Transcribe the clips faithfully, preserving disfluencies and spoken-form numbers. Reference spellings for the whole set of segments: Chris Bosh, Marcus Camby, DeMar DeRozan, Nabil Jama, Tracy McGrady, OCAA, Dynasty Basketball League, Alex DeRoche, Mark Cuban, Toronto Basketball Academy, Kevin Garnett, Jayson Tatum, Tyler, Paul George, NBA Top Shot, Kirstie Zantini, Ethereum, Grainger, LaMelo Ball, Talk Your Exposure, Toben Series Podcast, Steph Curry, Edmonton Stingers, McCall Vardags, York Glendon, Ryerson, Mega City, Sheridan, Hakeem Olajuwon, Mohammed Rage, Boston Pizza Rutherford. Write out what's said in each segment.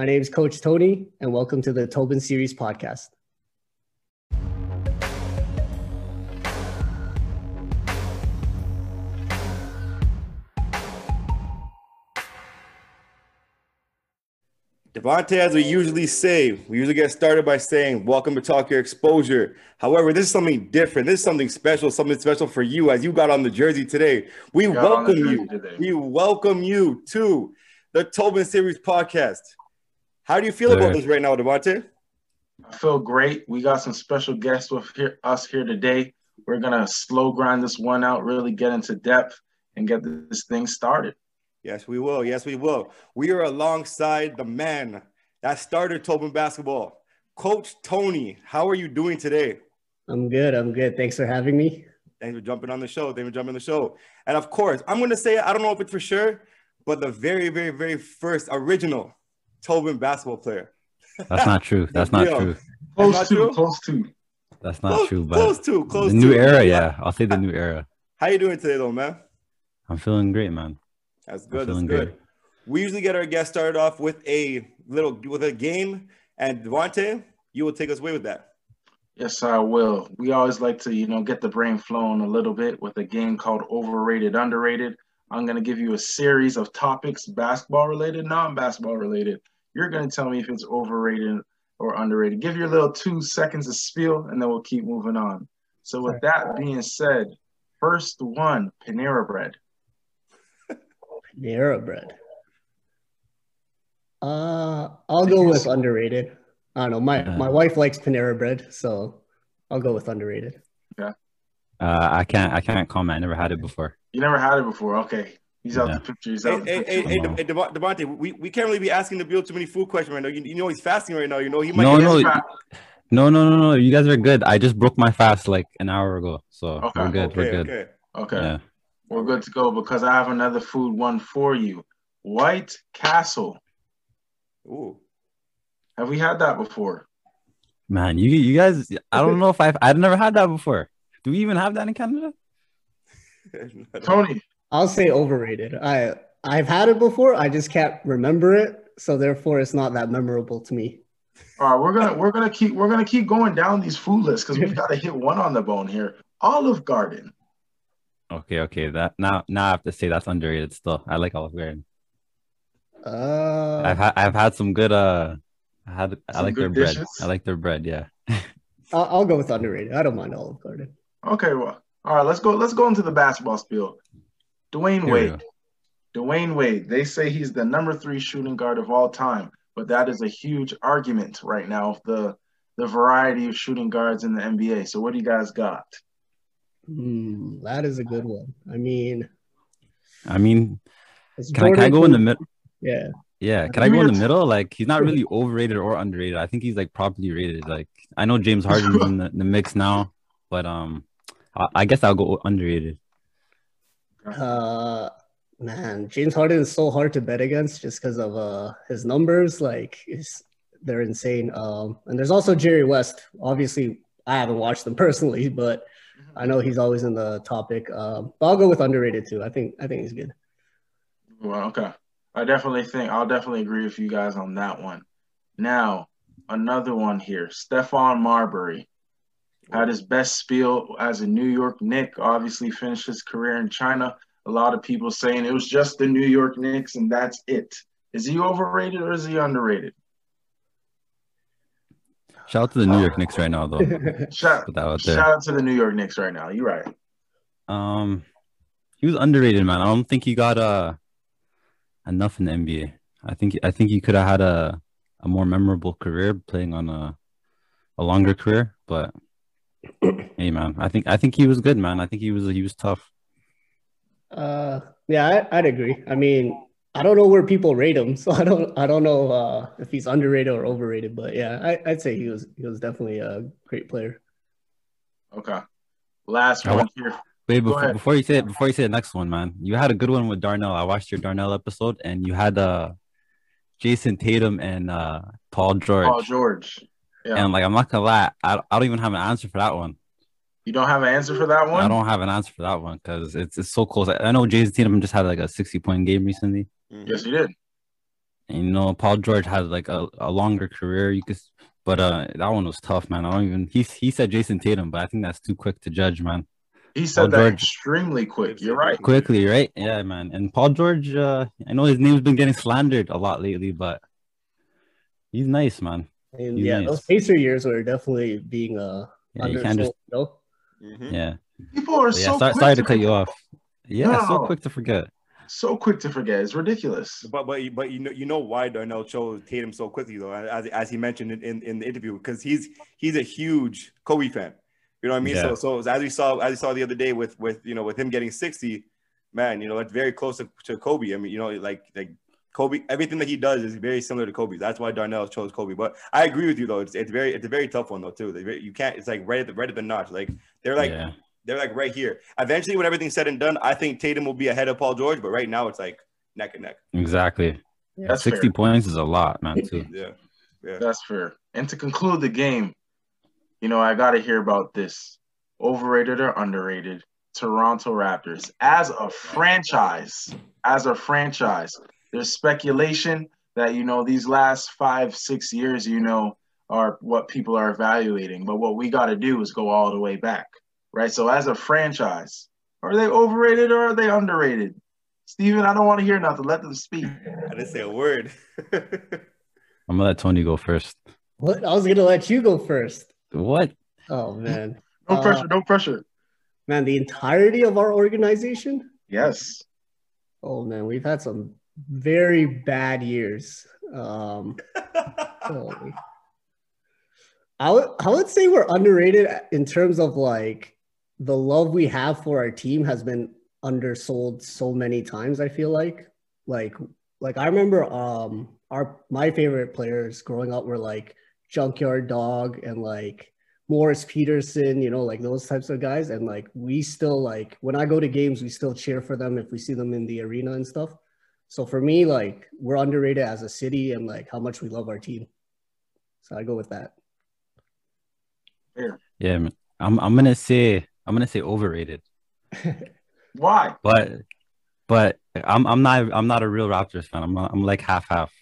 My name is Coach Tony, and welcome to the Toben Series Podcast. Devontae, as we usually say, we usually get started by saying, welcome to Talk Your Exposure. However, this is something different. This is something special, something special for you as you got on the jersey today. We welcome you. Today. We welcome you to the Toben Series Podcast. How do you feel about this right now, Devontae? I feel great. We got some special guests with here, us here today. We're going to slow grind this one out, really get into depth, and get this thing started. Yes, we will. Yes, we will. We are alongside the man that started Toben Basketball, Coach Tony. How are you doing today? I'm good. I'm good. Thanks for having me. Thanks for jumping on the show. Thanks for jumping on the show. And of course, I'm going to say, I don't know if it's for sure, but the very, very, very first original Toben basketball player. That's not true. That's not Yo. true. Close not to. True? Close to. That's not close, true. But close to. Close the to. The new era, yeah. I'll say the new era. How you doing today, though, man? I'm feeling great, man. That's good. That's good. good. We usually get our guests started off with a little, with a game. And Devontae, you will take us away with that. Yes, I will. We always like to, you know, get the brain flowing a little bit with a game called Overrated, Underrated. I'm going to give you a series of topics, basketball related, non-basketball related. You're going to tell me if it's overrated or underrated. Give your little two seconds of spiel, and then we'll keep moving on. So with that being said, first one, Panera Bread. Panera Bread. Uh, I'll go with underrated. I don't know. My my wife likes Panera Bread, so I'll go with underrated. Yeah. Uh, I can't. I can't comment. I never had it before. You never had it before. Okay. He's out yeah. the picture. He's out hey, the hey, picture. Hey, hey, hey, Devontae, we, we can't really be asking the Bill too many food questions right now. You, you know he's fasting right now. You know he might. No, no, fat. no, no, no, no. You guys are good. I just broke my fast like an hour ago, so okay. we're good. Okay, we're good. Okay. Okay. Yeah. We're good to go because I have another food one for you. White Castle. Ooh. Have we had that before? Man, you you guys, I don't know if I've I've never had that before. Do we even have that in Canada? Tony. I'll say overrated. I I've had it before. I just can't remember it. So therefore it's not that memorable to me. All right, we're gonna we're gonna keep we're gonna keep going down these food lists because we've got to hit one on the bone here. Olive Garden. Okay, okay. That now, now I have to say that's underrated. Still, I like Olive Garden. Uh, I've had, I've had some good. Uh, I had, I like their dishes. bread. I like their bread. Yeah. I'll, I'll go with underrated. I don't mind Olive Garden. Okay, well, all right. Let's go. Let's go into the basketball spiel. Dwayne Wade. Dwayne Wade. They say he's the number three shooting guard of all time, but that is a huge argument right now of the the variety of shooting guards in the N B A. So, what do you guys got? Mm, that is a good one. I mean, I mean, can I, can I go in the middle? Yeah, yeah. Can I go in the middle? Like, he's not really overrated or underrated. I think he's like properly rated. Like, I know James Harden's in the, the mix now, but um, I, I guess I'll go underrated. Uh, man, James Harden is so hard to bet against just because of uh his numbers. Like, it's, they're insane. Um, and there's also Jerry West. Obviously, I haven't watched them personally, but I know he's always in the topic. Um, but I'll go with underrated too. I think I think he's good. Well, okay. I definitely think I'll definitely agree with you guys on that one. Now, another one here. Stephon Marbury had his best spiel as a New York Knick. Obviously, finished his career in China. A lot of people saying it was just the New York Knicks and that's it. Is he overrated or is he underrated? Shout out to the New York Knicks right now, though. shout, out shout out to the New York Knicks right now. You're right. Um, he was underrated, man. I don't think he got uh enough in the N B A. I think I think he could have had a a more memorable career playing on a a longer career. But hey, man, I think I think he was good, man. I think he was he was tough. Uh, yeah, I, I'd agree. I mean, I don't know where people rate him, so I don't I don't know uh, if he's underrated or overrated, but yeah, I, I'd say he was he was definitely a great player. Okay, last one here. Wait, before, before you say it, before you say the next one, man, you had a good one with Darnell. I watched your Darnell episode, and you had uh, Jayson Tatum and uh, Paul George. Paul George. Yeah. And like, I'm not gonna lie, I I don't even have an answer for that one. You don't have an answer for that one? I don't have an answer for that one because it's it's so close. I, I know Jayson Tatum just had like a sixty point game recently. Yes, he did. And, you know, Paul George had like a, a longer career. You could, but uh, that one was tough, man. I don't even. He he said Jayson Tatum, but I think that's too quick to judge, man. He said Paul that George, extremely quick. You're right. Quickly, right? Yeah, man. And Paul George, uh, I know his name's been getting slandered a lot lately, but he's nice, man. And he's yeah, nice. Those Pacer years were definitely being uh, yeah, you can't just, you know? Mm-hmm. Yeah. People are yeah, so sorry, quick sorry to, to cut you off. Yeah, no. so quick to forget. So quick to forget. It's ridiculous. But but but you know you know why Darnell chose Tatum so quickly though, as as he mentioned in, in the interview, because he's he's a huge Kawhi fan. You know what I mean? Yeah. So so as we saw as we saw the other day with with you know with him getting sixty, man, you know it's very close to, to Kobe. I mean, you know like like Kobe, everything that he does is very similar to Kobe's. That's why Darnell chose Kobe. But I agree with you though. It's it's very it's a very tough one though too. You can't. It's like right at the right at the notch. Like they're like. Yeah. They're like right here. Eventually, when everything's said and done, I think Tatum will be ahead of Paul George. But right now, it's like neck and neck. Exactly. Yeah, that's sixty fair. Points is a lot, man. Too. Yeah. yeah, that's fair. And to conclude the game, you know, I got to hear about this: overrated or underrated Toronto Raptors as a franchise. As a franchise, there's speculation that you know these last five, six years, you know, are what people are evaluating. But what we got to do is go all the way back. Right, so as a franchise, are they overrated or are they underrated? Steven, I don't want to hear nothing. Let them speak. I didn't say a word. I'm gonna let Tony go first. What? I was gonna let you go first. What? Oh man. No uh, pressure. No pressure. Man, the entirety of our organization. Yes. Oh man, we've had some very bad years. Um, holy. I would I would say we're underrated in terms of like. The love we have for our team has been undersold so many times. I feel like, like, like I remember um, our my favorite players growing up were like Junkyard Dog and like Morris Peterson, you know, like those types of guys. And like we still like when I go to games, we still cheer for them if we see them in the arena and stuff. So for me, like we're underrated as a city and like how much we love our team. So I go with that. Yeah, yeah, man. I'm I'm gonna say. I'm gonna say overrated. Why? But, but I'm I'm not I'm not a real Raptors fan. I'm I'm like half half.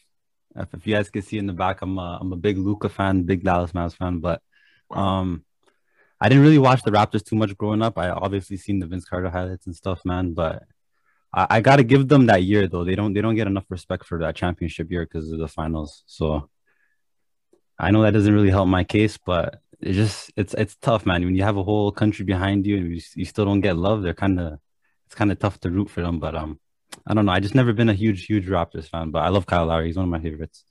If, if you guys can see in the back, I'm a, I'm a big Luka fan, big Dallas Mavs fan. But, um, I didn't really watch the Raptors too much growing up. I obviously seen the Vince Carter highlights and stuff, man. But I, I gotta give them that year though. They don't they don't get enough respect for that championship year because of the finals. So I know that doesn't really help my case, but. It's just it's it's tough, man. When you have a whole country behind you and you, you still don't get love, they're kind of it's kind of tough to root for them. But um, I don't know. I just never been a huge huge Raptors fan, but I love Kyle Lowry. He's one of my favorites.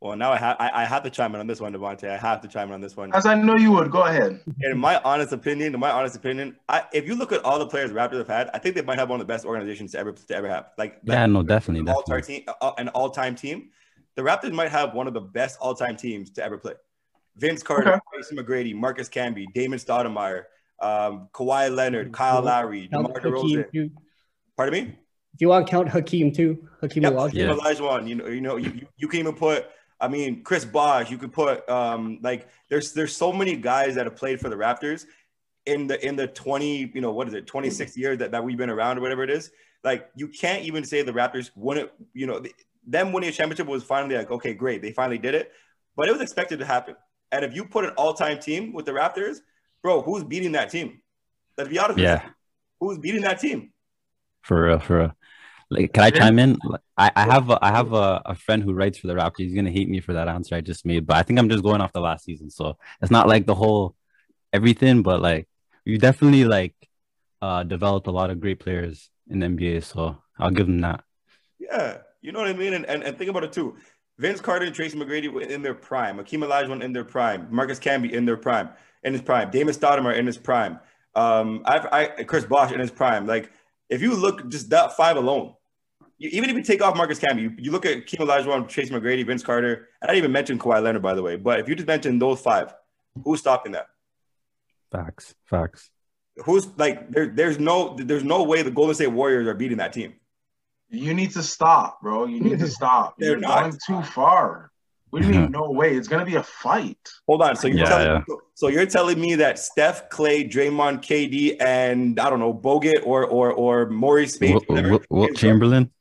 Well, now I have I, I have to chime in on this one, Devontae. I have to chime in on this one. As I know you would. Go ahead. In my honest opinion, in my honest opinion, I, if you look at all the players Raptors have had, I think they might have one of the best organizations to ever to ever have. Like yeah, like, no, definitely, an all-time team, an all-time team. The Raptors might have one of the best all-time teams to ever play. Vince Carter, okay. Tracy McGrady, Marcus Camby, Damon Stoudemire, um, Kawhi Leonard, Kyle Lowry, DeMar DeRozan. Pardon me? Do you want to count Hakeem too? Hakeem yep. Olajuwon. Yeah. Olajuwon. You know, you know, you, you can even put. I mean, Chris Bosh. You could put um, like there's there's so many guys that have played for the Raptors in the in the twenty you know what is it twenty-six years that, that we've been around or whatever it is. Like you can't even say the Raptors wouldn't. You know, them winning a championship was finally like okay, great, they finally did it, but it was expected to happen. And if you put an all-time team with the Raptors, bro, who's beating that team? Let's be honest with yeah. you. Who's beating that team? For real, for real. Like, can I chime in? I, I have, a, I have a, a friend who writes for the Raptors. He's going to hate me for that answer I just made, but I think I'm just going off the last season. So it's not like the whole everything, but like you definitely like uh, developed a lot of great players in the N B A. So I'll give them that. Yeah, you know what I mean? And, and, and think about it too. Vince Carter and Tracy McGrady were in their prime. Hakeem Olajuwon in their prime. Marcus Camby in their prime, in his prime. Damon Stoudemire in his prime. Um, I've, I, Chris Bosh in his prime. Like, if you look just that five alone, you, even if you take off Marcus Camby, you, you look at Hakeem Olajuwon, Tracy McGrady, Vince Carter. I didn't even mention Kawhi Leonard, by the way. But if you just mention those five, who's stopping that? Facts. Facts. Who's like there? There's no. There's no way the Golden State Warriors are beating that team. You need to stop, bro. You need to stop. They're You're not going too far. What do you mean? No way. It's gonna be a fight. Hold on. So you're yeah, telling yeah. Me, so you're telling me that Steph, Clay, Draymond, K D, and I don't know Bogut or or or Maurice Spain, Will Chamberlain.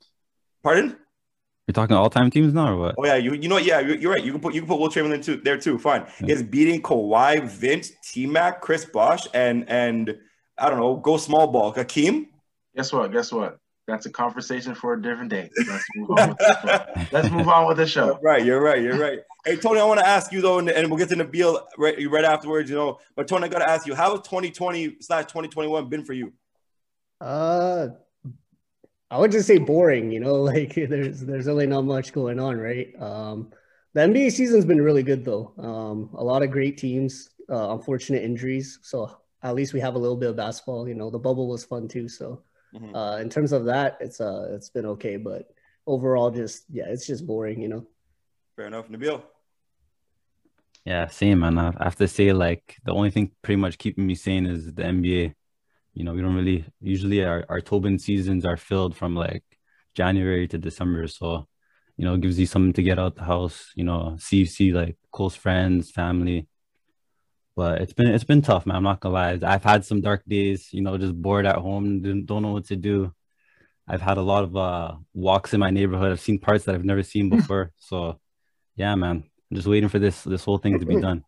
Pardon? You're talking all-time teams now, or what? Oh yeah, you you know what? Yeah, you're, you're right. You can put you can put Will Chamberlain too there too. Fine. Yeah. It's beating Kawhi, Vince, T Mac, Chris Bosh, and and I don't know, go small ball, Hakeem. Guess what? Guess what? That's a conversation for a different day. Let's move on with the show. Let's move on with the show. You're right, you're right, you're right. Hey Tony, I want to ask you though, and, and we'll get to Nabil right right afterwards. You know, but Tony, I got to ask you, how has twenty twenty slash twenty twenty-one been for you? Uh. I would just say boring, you know, like there's there's really not much going on, right? Um, the N B A season's been really good, though. Um, a lot of great teams, uh, unfortunate injuries. So at least we have a little bit of basketball. You know, the bubble was fun, too. So mm-hmm. uh, in terms of that, it's uh, it's been okay. But overall, just, yeah, it's just boring, you know. Fair enough. Nabil? Yeah, same, man. I have to say, like, the only thing pretty much keeping me sane is the N B A. You know, we don't really usually our, our Toben seasons are filled from like January to December. So, you know, it gives you something to get out the house, you know, see, see like close friends, family. But it's been it's been tough, man. I'm not gonna lie. I've had some dark days, you know, just bored at home, didn't, don't know what to do. I've had a lot of uh, walks in my neighborhood. I've seen parts that I've never seen before. So, yeah, man, I'm just waiting for this this whole thing to be done.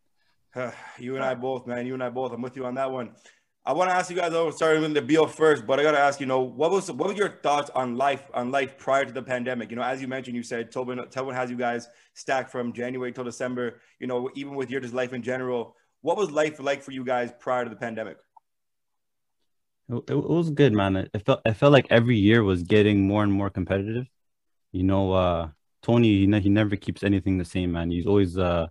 You and I both, man. You and I both. I'm with you on that one. I want to ask you guys, though, starting with Nabil first, but I got to ask, you know, what was what were your thoughts on life on life prior to the pandemic? You know, as you mentioned, you said Toben, Toben has you guys stacked from January till December, you know, even with your just life in general. What was life like for you guys prior to the pandemic? It, it was good, man. It, it, felt, it felt like every year was getting more and more competitive. You know, uh, Tony, he, ne- he never keeps anything the same, man. He's always uh,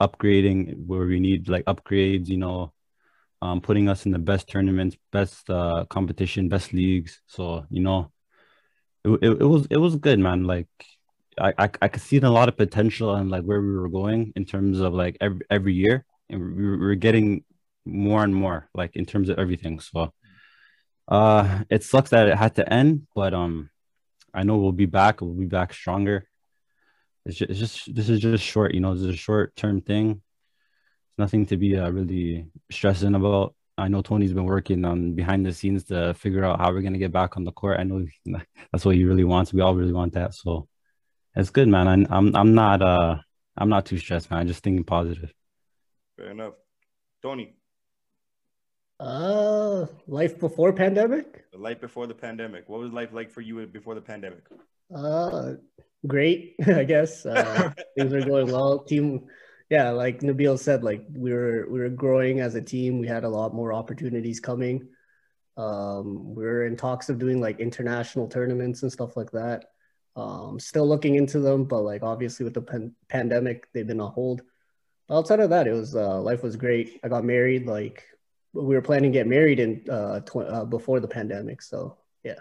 upgrading where we need, like, upgrades, you know. Um, putting us in the best tournaments, best uh, competition, best leagues. So, you know, it, it, it was it was good, man. Like, I, I I could see a lot of potential and like where we were going in terms of like every every year, and we were getting more and more like in terms of everything. So, uh, it sucks that it had to end, but um, I know we'll be back. We'll be back stronger. It's just, it's just this is just short, you know. This is a short term thing. Nothing to be uh, really stressing about. I know Tony's been working on behind the scenes to figure out how we're going to get back on the court. I know that's what he really wants. We all really want that. So it's good, man. I, I'm I'm not uh I'm not too stressed, man. I'm just thinking positive. Fair enough. Tony? Uh, life before pandemic? The life before the pandemic. What was life like for you before the pandemic? Uh, great, I guess. Uh, things are going well. Team... Yeah, like Nabil said, like we were we were growing as a team. We had a lot more opportunities coming. Um, we were in talks of doing like international tournaments and stuff like that. Um, still looking into them, but like obviously with the pan- pandemic, they've been on hold. But outside of that, it was uh, life was great. I got married. Like we were planning to get married in uh, tw- uh before the pandemic. So yeah, it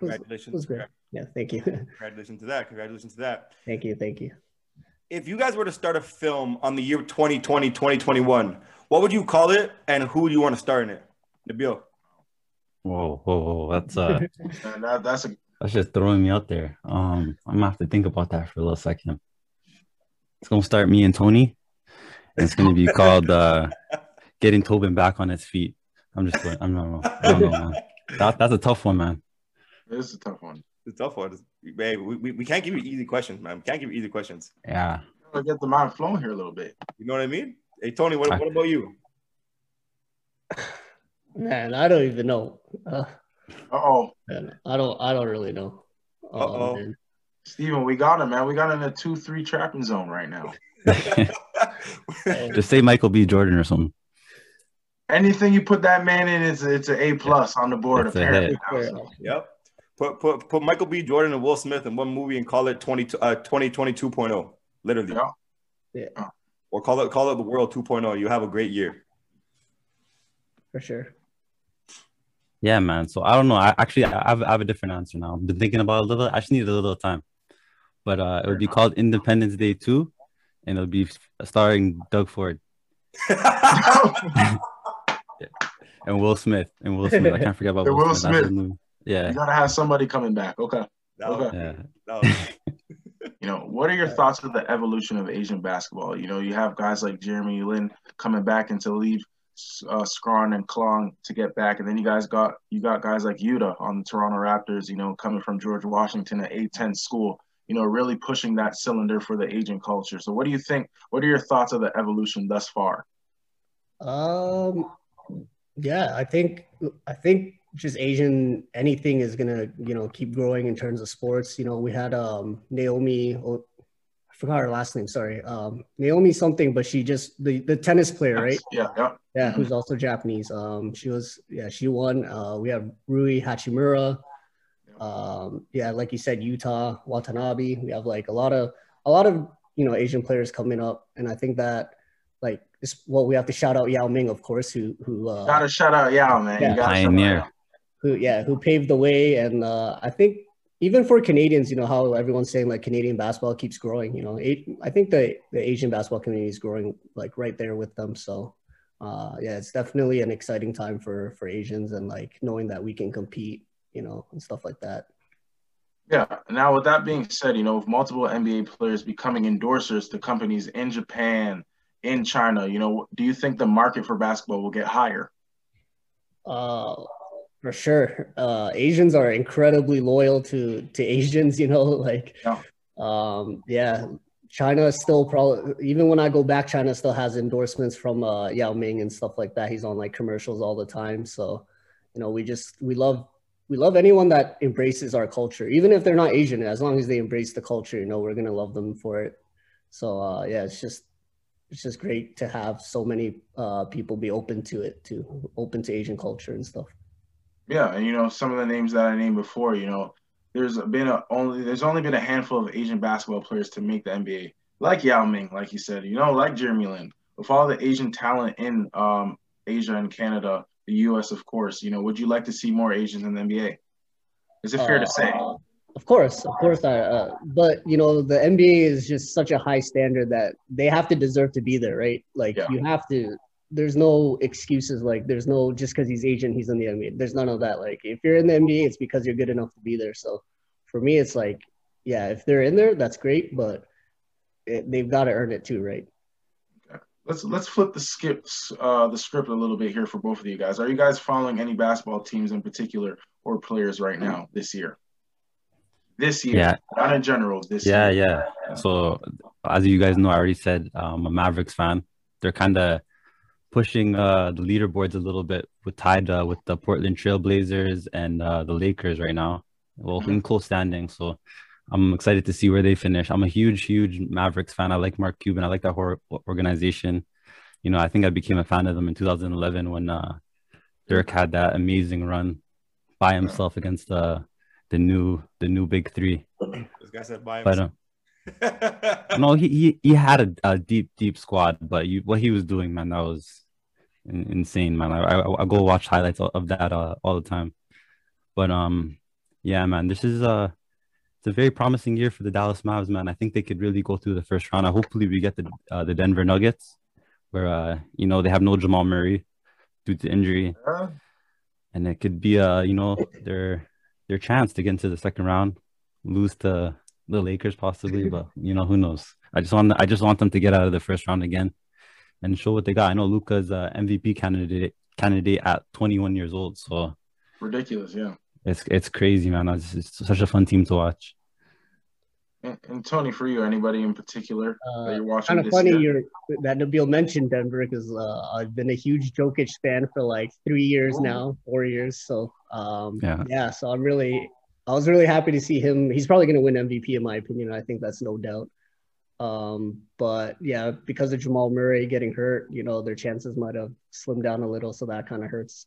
was, congratulations. It was great. Yeah, thank you. Congratulations to that. Congratulations to that. Thank you. Thank you. If you guys were to start a film on the year twenty twenty, twenty twenty-one, what would you call it and who do you want to star in it? Nabil. Whoa, whoa, whoa. That's, uh, that, that's, a- that's just throwing me out there. Um, I'm going to have to think about that for a little second. It's going to start me and Tony. And it's going to be called uh, Getting Toben Back on His Feet. I'm just, I'm not, I don't know, man. That, that's a tough one, man. It is a tough one. It's tough one, babe. We, we we can't give you easy questions, man. We can't give you easy questions. Yeah. I'll get the mind flowing here a little bit. You know what I mean? Hey, Tony, what, what about you? Man, I don't even know. Uh oh. I don't. I don't really know. Uh oh. Steven, we got him, man. We got him in a two three trapping zone right now. Just say Michael B. Jordan or something. Anything you put that man in, it's it's an A plus on the board. That's apparently. So. Yep. Put, put, put Michael B. Jordan and Will Smith in one movie and call it twenty twenty-two point oh, literally. Yeah. yeah. Or call it call it the World two point oh. You have a great year. For sure. Yeah, man. So I don't know. I actually I have, I have a different answer now. I've been thinking about it a little. I just need a little time. But uh, it would be called Independence Day two, and it'll be starring Doug Ford. and Will Smith. And Will Smith. I can't forget about Will Smith. Smith. Yeah, you gotta have somebody coming back. Okay. Okay. Yeah. You know, what are your thoughts of the evolution of Asian basketball? You know, you have guys like Jeremy Lin coming back and to leave, uh, Scrawn and Klong to get back, and then you guys got you got guys like Yuta on the Toronto Raptors. You know, coming from George Washington, an A ten school. you know, really pushing that cylinder for the Asian culture. So what do you think, what are your thoughts of the evolution thus far? Um, yeah, I think, I think just Asian, anything is going to, you know, keep growing in terms of sports. You know, we had um, Naomi, oh, I forgot her last name, sorry. Um, Naomi something, but she just, the, the tennis player, right? Yeah, yeah. Yeah, who's also Japanese. Um, she was, yeah, she won. Uh, we have Rui Hachimura. Um, yeah, like you said, Utah, Watanabe. We have like a lot of, a lot of, you know, Asian players coming up. And I think that, like, it's, well, we have to shout out Yao Ming, of course, who, who, uh, gotta shout out Yao, man. Yeah, you gotta pioneer. Who, yeah, who paved the way. And uh, I think even for Canadians, you know, how everyone's saying like Canadian basketball keeps growing, you know, it, I think the, the Asian basketball community is growing like right there with them. So uh, yeah, it's definitely an exciting time for, for Asians, and like knowing that we can compete, you know, and stuff like that. Yeah. Now, with that being said, you know, with multiple N B A players becoming endorsers to companies in Japan, in China, you know, do you think the market for basketball will get higher? Uh, for sure. Uh, Asians are incredibly loyal to, to Asians, you know, like, yeah. Um, yeah, China is still probably, even when I go back, China still has endorsements from uh, Yao Ming and stuff like that. He's on like commercials all the time. So, you know, we just, we love, we love anyone that embraces our culture, even if they're not Asian, as long as they embrace the culture, you know, we're going to love them for it. So, uh, yeah, it's just, it's just great to have so many uh, people be open to it, to open to Asian culture and stuff. Yeah. And, you know, some of the names that I named before, you know, there's been a only, there's only been a handful of Asian basketball players to make the N B A, like Yao Ming, like you said, you know, like Jeremy Lin. With all the Asian talent in um, Asia and Canada, the U S, of course, you know, would you like to see more Asians in the N B A? Is it fair uh, to say? Uh, of course, of course. I, uh, but, you know, the N B A is just such a high standard that they have to deserve to be there, right? Like, yeah. You have to, there's no excuses. Like, there's no, just because he's Asian, he's in the N B A. There's none of that. Like, if you're in the N B A, it's because you're good enough to be there. So, for me, it's like, yeah, if they're in there, that's great, but it, they've got to earn it too, right? Let's let's flip the skips uh, the script a little bit here for both of you guys. Are you guys following any basketball teams in particular or players right now this year? This year, yeah. Not in general. This yeah, year. Yeah, yeah. So as you guys know, I already said I'm a Mavericks fan. They're kind of pushing uh, the leaderboards a little bit with tied uh, with the Portland Trail Blazers and uh, the Lakers right now. Well, mm-hmm. In close standing, so. I'm excited to see where they finish. I'm a huge, huge Mavericks fan. I like Mark Cuban. I like that whole organization. You know, I think I became a fan of them in two thousand eleven when uh, Dirk had that amazing run by himself against uh, the new the new big three. This guy said by himself. But, um, no, he, he, he had a, a deep, deep squad. But you, what he was doing, man, that was insane, man. I, I, I go watch highlights of that uh, all the time. But, um, yeah, man, this is... Uh, It's a very promising year for the Dallas Mavs, man. I think they could really go through the first round. Hopefully, we get the uh, the Denver Nuggets, where uh, you know they have no Jamal Murray due to injury, and it could be uh you know their their chance to get into the second round, lose to the Lakers possibly, but you know who knows. I just want I just want them to get out of the first round again, and show what they got. I know Luka's uh, M V P candidate candidate at twenty-one years old, so ridiculous, yeah. It's it's crazy, man. It's, it's such a fun team to watch. And, and Tony, for you, anybody in particular uh, that you're watching? Kind of funny you're, that Nabil mentioned Denver, because uh, I've been a huge Jokic fan for like three years oh. now, four years. So um, yeah. yeah, so I'm really, I was really happy to see him. He's probably going to win M V P in my opinion. I think that's no doubt. Um, but yeah, because of Jamal Murray getting hurt, you know, their chances might have slimmed down a little, so that kind of hurts.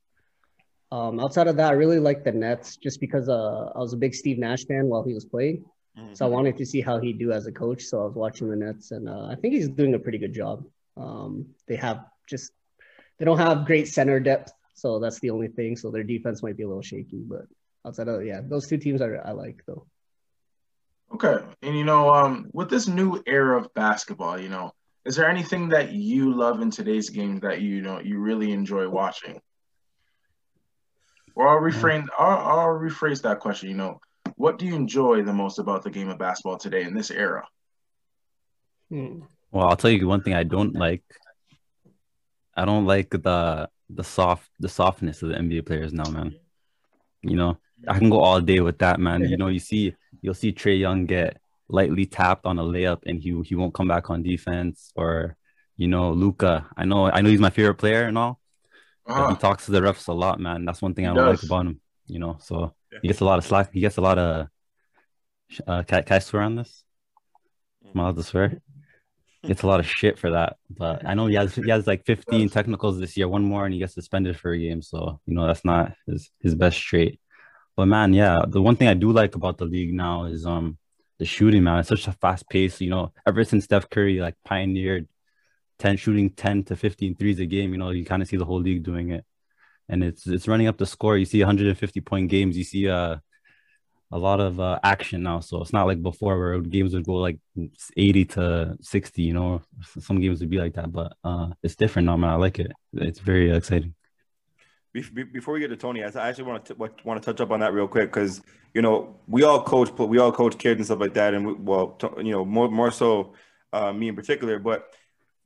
Um, outside of that, I really like the Nets just because uh, I was a big Steve Nash fan while he was playing. Mm-hmm. So I wanted to see how he'd do as a coach. So I was watching the Nets, and uh, I think he's doing a pretty good job. Um, they have just – they don't have great center depth, so that's the only thing. So their defense might be a little shaky. But outside of – yeah, those two teams I, I like, though. Okay. And, you know, um, with this new era of basketball, you know, is there anything that you love in today's game that, you know, you really enjoy watching? Or I'll reframe, I'll, I'll rephrase that question, you know. What do you enjoy the most about the game of basketball today in this era? Well, I'll tell you one thing I don't like. I don't like the the soft the softness of the N B A players now, man. You know, I can go all day with that, man. You know, you see, you'll see Trae Young get lightly tapped on a layup and he he won't come back on defense. Or, you know, Luka. I know I know he's my favorite player and all. Uh-huh. He talks to the refs a lot, man. That's one thing I don't like about him. You know, so yeah. he gets a lot of slack. He gets a lot of. Uh, can, can I swear on this? Am I allowed to swear? Gets a lot of shit for that, but I know he has he has like fifteen technicals this year, one more, and he gets suspended for a game. So you know that's not his his best trait. But man, yeah, the one thing I do like about the league now is um the shooting, man. It's such a fast pace. You know, ever since Steph Curry like pioneered ten shooting ten to fifteen threes a game, you know, you kind of see the whole league doing it, and it's it's running up the score. You see one hundred fifty point games. You see uh. a lot of uh, action now, so it's not like before where games would go like eighty to sixty, you know, some games would be like that, but uh, it's different now, man. I like it. It's very exciting. Before we get to Tony, I actually want to want to touch up on that real quick, because, you know, we all coach, we all coach kids and stuff like that, and we, well, you know, more, more so uh, me in particular, but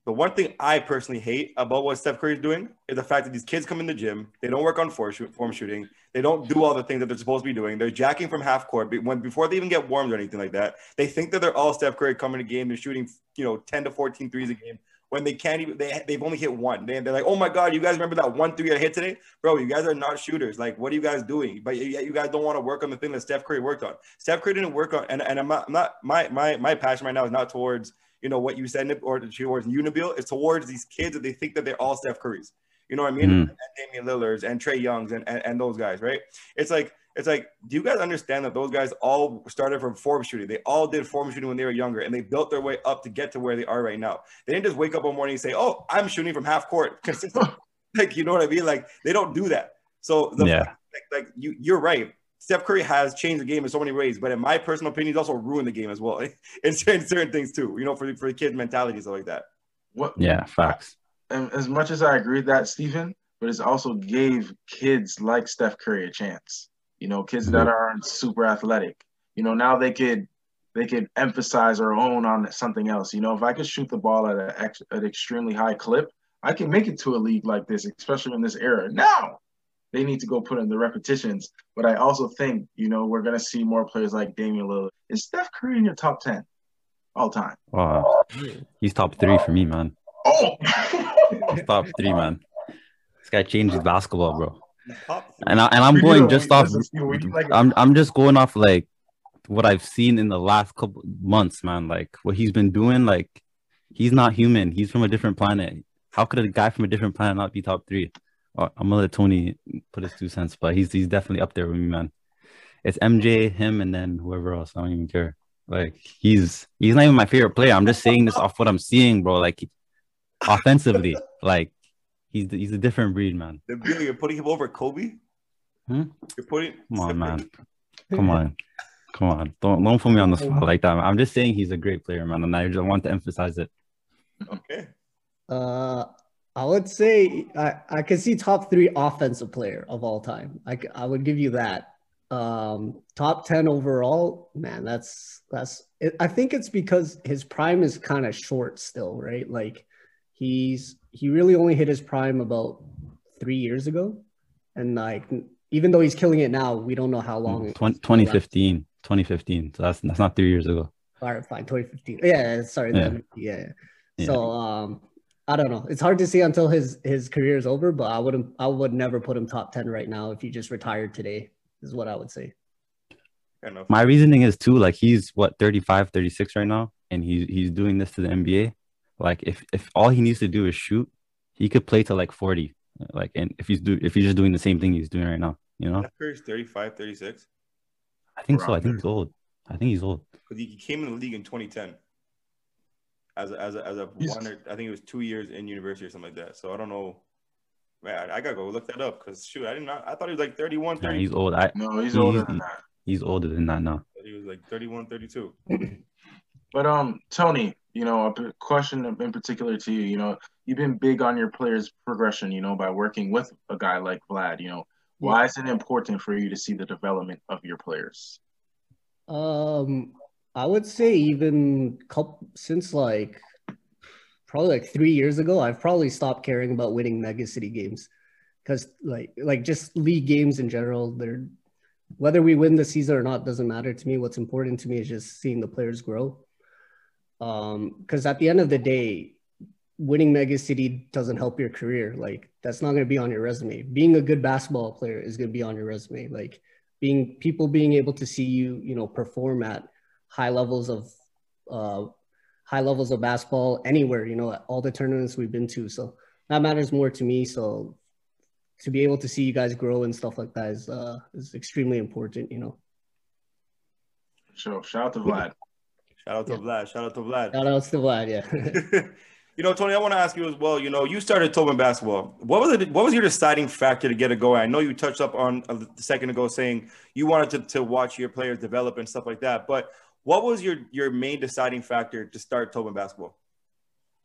the one thing I personally hate about what Steph Curry is doing is the fact that these kids come in the gym, they don't work on form shooting, they don't do all the things that they're supposed to be doing. They're jacking from half court when before they even get warmed or anything like that. They think that they're all Steph Curry coming to game and shooting, you know, ten to fourteen threes a game when they can't even. They they've only hit one. They, they're like, oh my god, you guys remember that one three I hit today, bro? You guys are not shooters. Like, what are you guys doing? But yet you guys don't want to work on the thing that Steph Curry worked on. Steph Curry didn't work on, and and I'm not, I'm not my my my passion right now is not towards, you know, what you said, or towards you, Nabil, it's towards these kids that they think that they're all Steph Currys. You know what I mean? Mm. And Damian Lillard's and Trae Young's and, and, and those guys, right? It's like, it's like, do you guys understand that those guys all started from form shooting? They all did form shooting when they were younger, and they built their way up to get to where they are right now. They didn't just wake up one morning and say, oh, I'm shooting from half court. Like, you know what I mean? Like, they don't do that. So the, yeah. like, like you, you're right. Steph Curry has changed the game in so many ways, but in my personal opinion, he's also ruined the game as well. In certain, certain things too, you know, for, for the kids' mentality, stuff like that. What? Yeah, facts. And as much as I agree with that, Stephen, but it's also gave kids like Steph Curry a chance. You know, kids that aren't super athletic. You know, now they could they could emphasize or own on something else. You know, if I could shoot the ball at a, at an extremely high clip, I can make it to a league like this, especially in this era. Now, they need to go put in the repetitions. But I also think, you know, we're going to see more players like Damian Lillard. Is Steph Curry in your top ten all time? Wow. He's top three for me, man. Oh! He's top three, man. This guy changes basketball, bro. And, I, and I'm going just off – I'm I'm just going off, like, what I've seen in the last couple months, man. Like, what he's been doing, like, he's not human. He's from a different planet. How could a guy from a different planet not be top three? I'm gonna let Tony put his two cents, but he's he's definitely up there with me, man. It's M J, him, and then whoever else. I don't even care. Like, he's he's not even my favorite player. I'm just saying this off what I'm seeing, bro. Like, offensively, like he's he's a different breed, man. You're putting him over Kobe. Hmm? You're putting. Come on, man. Come on, come on. Don't don't put me on the spot like that. Man. I'm just saying he's a great player, man, and I just want to emphasize it. Okay. Uh. I would say I, I can see top three offensive player of all time. I, I would give you that. Um, top ten overall, man, that's that's it, I think it's because his prime is kind of short still, right? Like he's he really only hit his prime about three years ago. And like even though he's killing it now, we don't know how long. twenty, twenty fifteen. twenty fifteen. So that's that's not three years ago. All right, fine. twenty fifteen. Yeah, sorry. Yeah. That, yeah. yeah. So um I don't know. It's hard to see until his his career is over, but I wouldn't. I would never put him top ten right now. If he just retired today, is what I would say. My reasoning is too, like he's what thirty-five, thirty-six right now, and he's he's doing this to the N B A. Like if if all he needs to do is shoot, he could play to like forty. Like and if he's do if he's just doing the same thing he's doing right now, you know. Curry's thirty-five, thirty-six. I think so. I think he's old. I think he's old. Because he came in the league in twenty ten. As a, as a, as a one or, I think it was two years in university or something like that. So I don't know. Man, I, I gotta go look that up because shoot, I did not. I thought he was like thirty-one. thirty. Yeah, he's old. I, no, he's, he's older than that. He's older than that now. He was like thirty-one, thirty-two. But um, Tony, you know, a question in particular to you. You know, you've been big on your players' progression. You know, by working with a guy like Vlad. You know, why is it important for you to see the development of your players? Um. I would say even couple, since like probably like three years ago, I've probably stopped caring about winning Mega City games because like like just league games in general, they're whether we win the season or not doesn't matter to me. What's important to me is just seeing the players grow. Um, because at the end of the day, winning Mega City doesn't help your career. Like, that's not going to be on your resume. Being a good basketball player is going to be on your resume. Like, being people being able to see you, you know, perform at high levels of uh, high levels of basketball anywhere, you know, at all the tournaments we've been to. So that matters more to me. So to be able to see you guys grow and stuff like that is uh, is extremely important, you know. Sure. Shout out to Vlad. Shout out to yeah. Vlad. Shout out to Vlad. Shout out to Vlad, yeah. You know, Tony, I want to ask you as well, you know, you started Toben Basketball. What was it, what was your deciding factor to get it going? I know you touched up on a second ago saying you wanted to, to watch your players develop and stuff like that, but what was your, your main deciding factor to start Toben Basketball?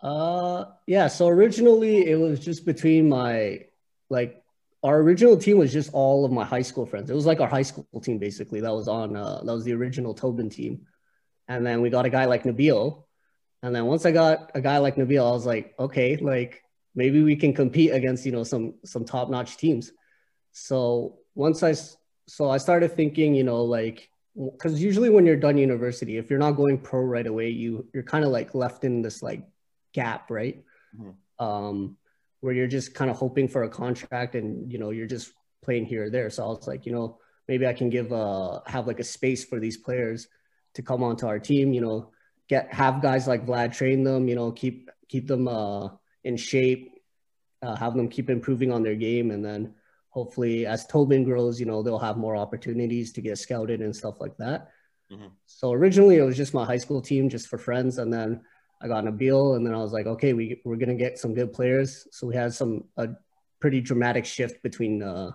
Uh, yeah, so originally it was just between my, like, our original team was just all of my high school friends. It was like our high school team, basically, that was on, uh, that was the original Toben team. And then we got a guy like Nabil. And then once I got a guy like Nabil, I was like, okay, like maybe we can compete against, you know, some, some top-notch teams. So once I, so I started thinking, you know, like, cause usually when you're done university, if you're not going pro right away, you, you're kind of like left in this like gap, right? Mm-hmm. Um, where you're just kind of hoping for a contract and, you know, you're just playing here or there. So I was like, you know, maybe I can give a, have like a space for these players to come onto our team, you know, Get, have guys like Vlad train them, you know, keep keep them uh, in shape, uh, have them keep improving on their game. And then hopefully as Toben grows, you know, they'll have more opportunities to get scouted and stuff like that. Mm-hmm. So originally it was just my high school team, just for friends. And then I got Nabil and then I was like, okay, we, we're going to get some good players. So we had some, a pretty dramatic shift between uh,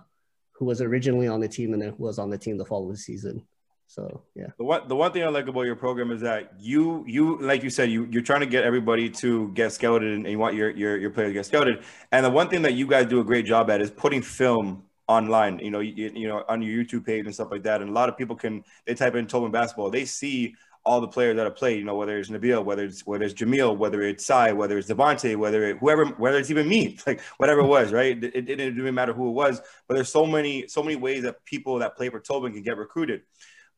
who was originally on the team and then who was on the team the following season. So, yeah. The one, the one thing I like about your program is that you, you like you said, you, you're trying to get everybody to get scouted and you want your, your, your players to get scouted. And the one thing that you guys do a great job at is putting film online, you know, you, you know, on your YouTube page and stuff like that. And a lot of people can, they type in Toben Basketball. They see all the players that are played, you know, whether it's Nabil, whether it's, whether it's Jamil, whether it's Cy, whether it's Devontae, whether it, whoever, whether it's even me, like whatever it was, right? It, it, it didn't even matter who it was, but there's so many, so many ways that people that play for Toben can get recruited.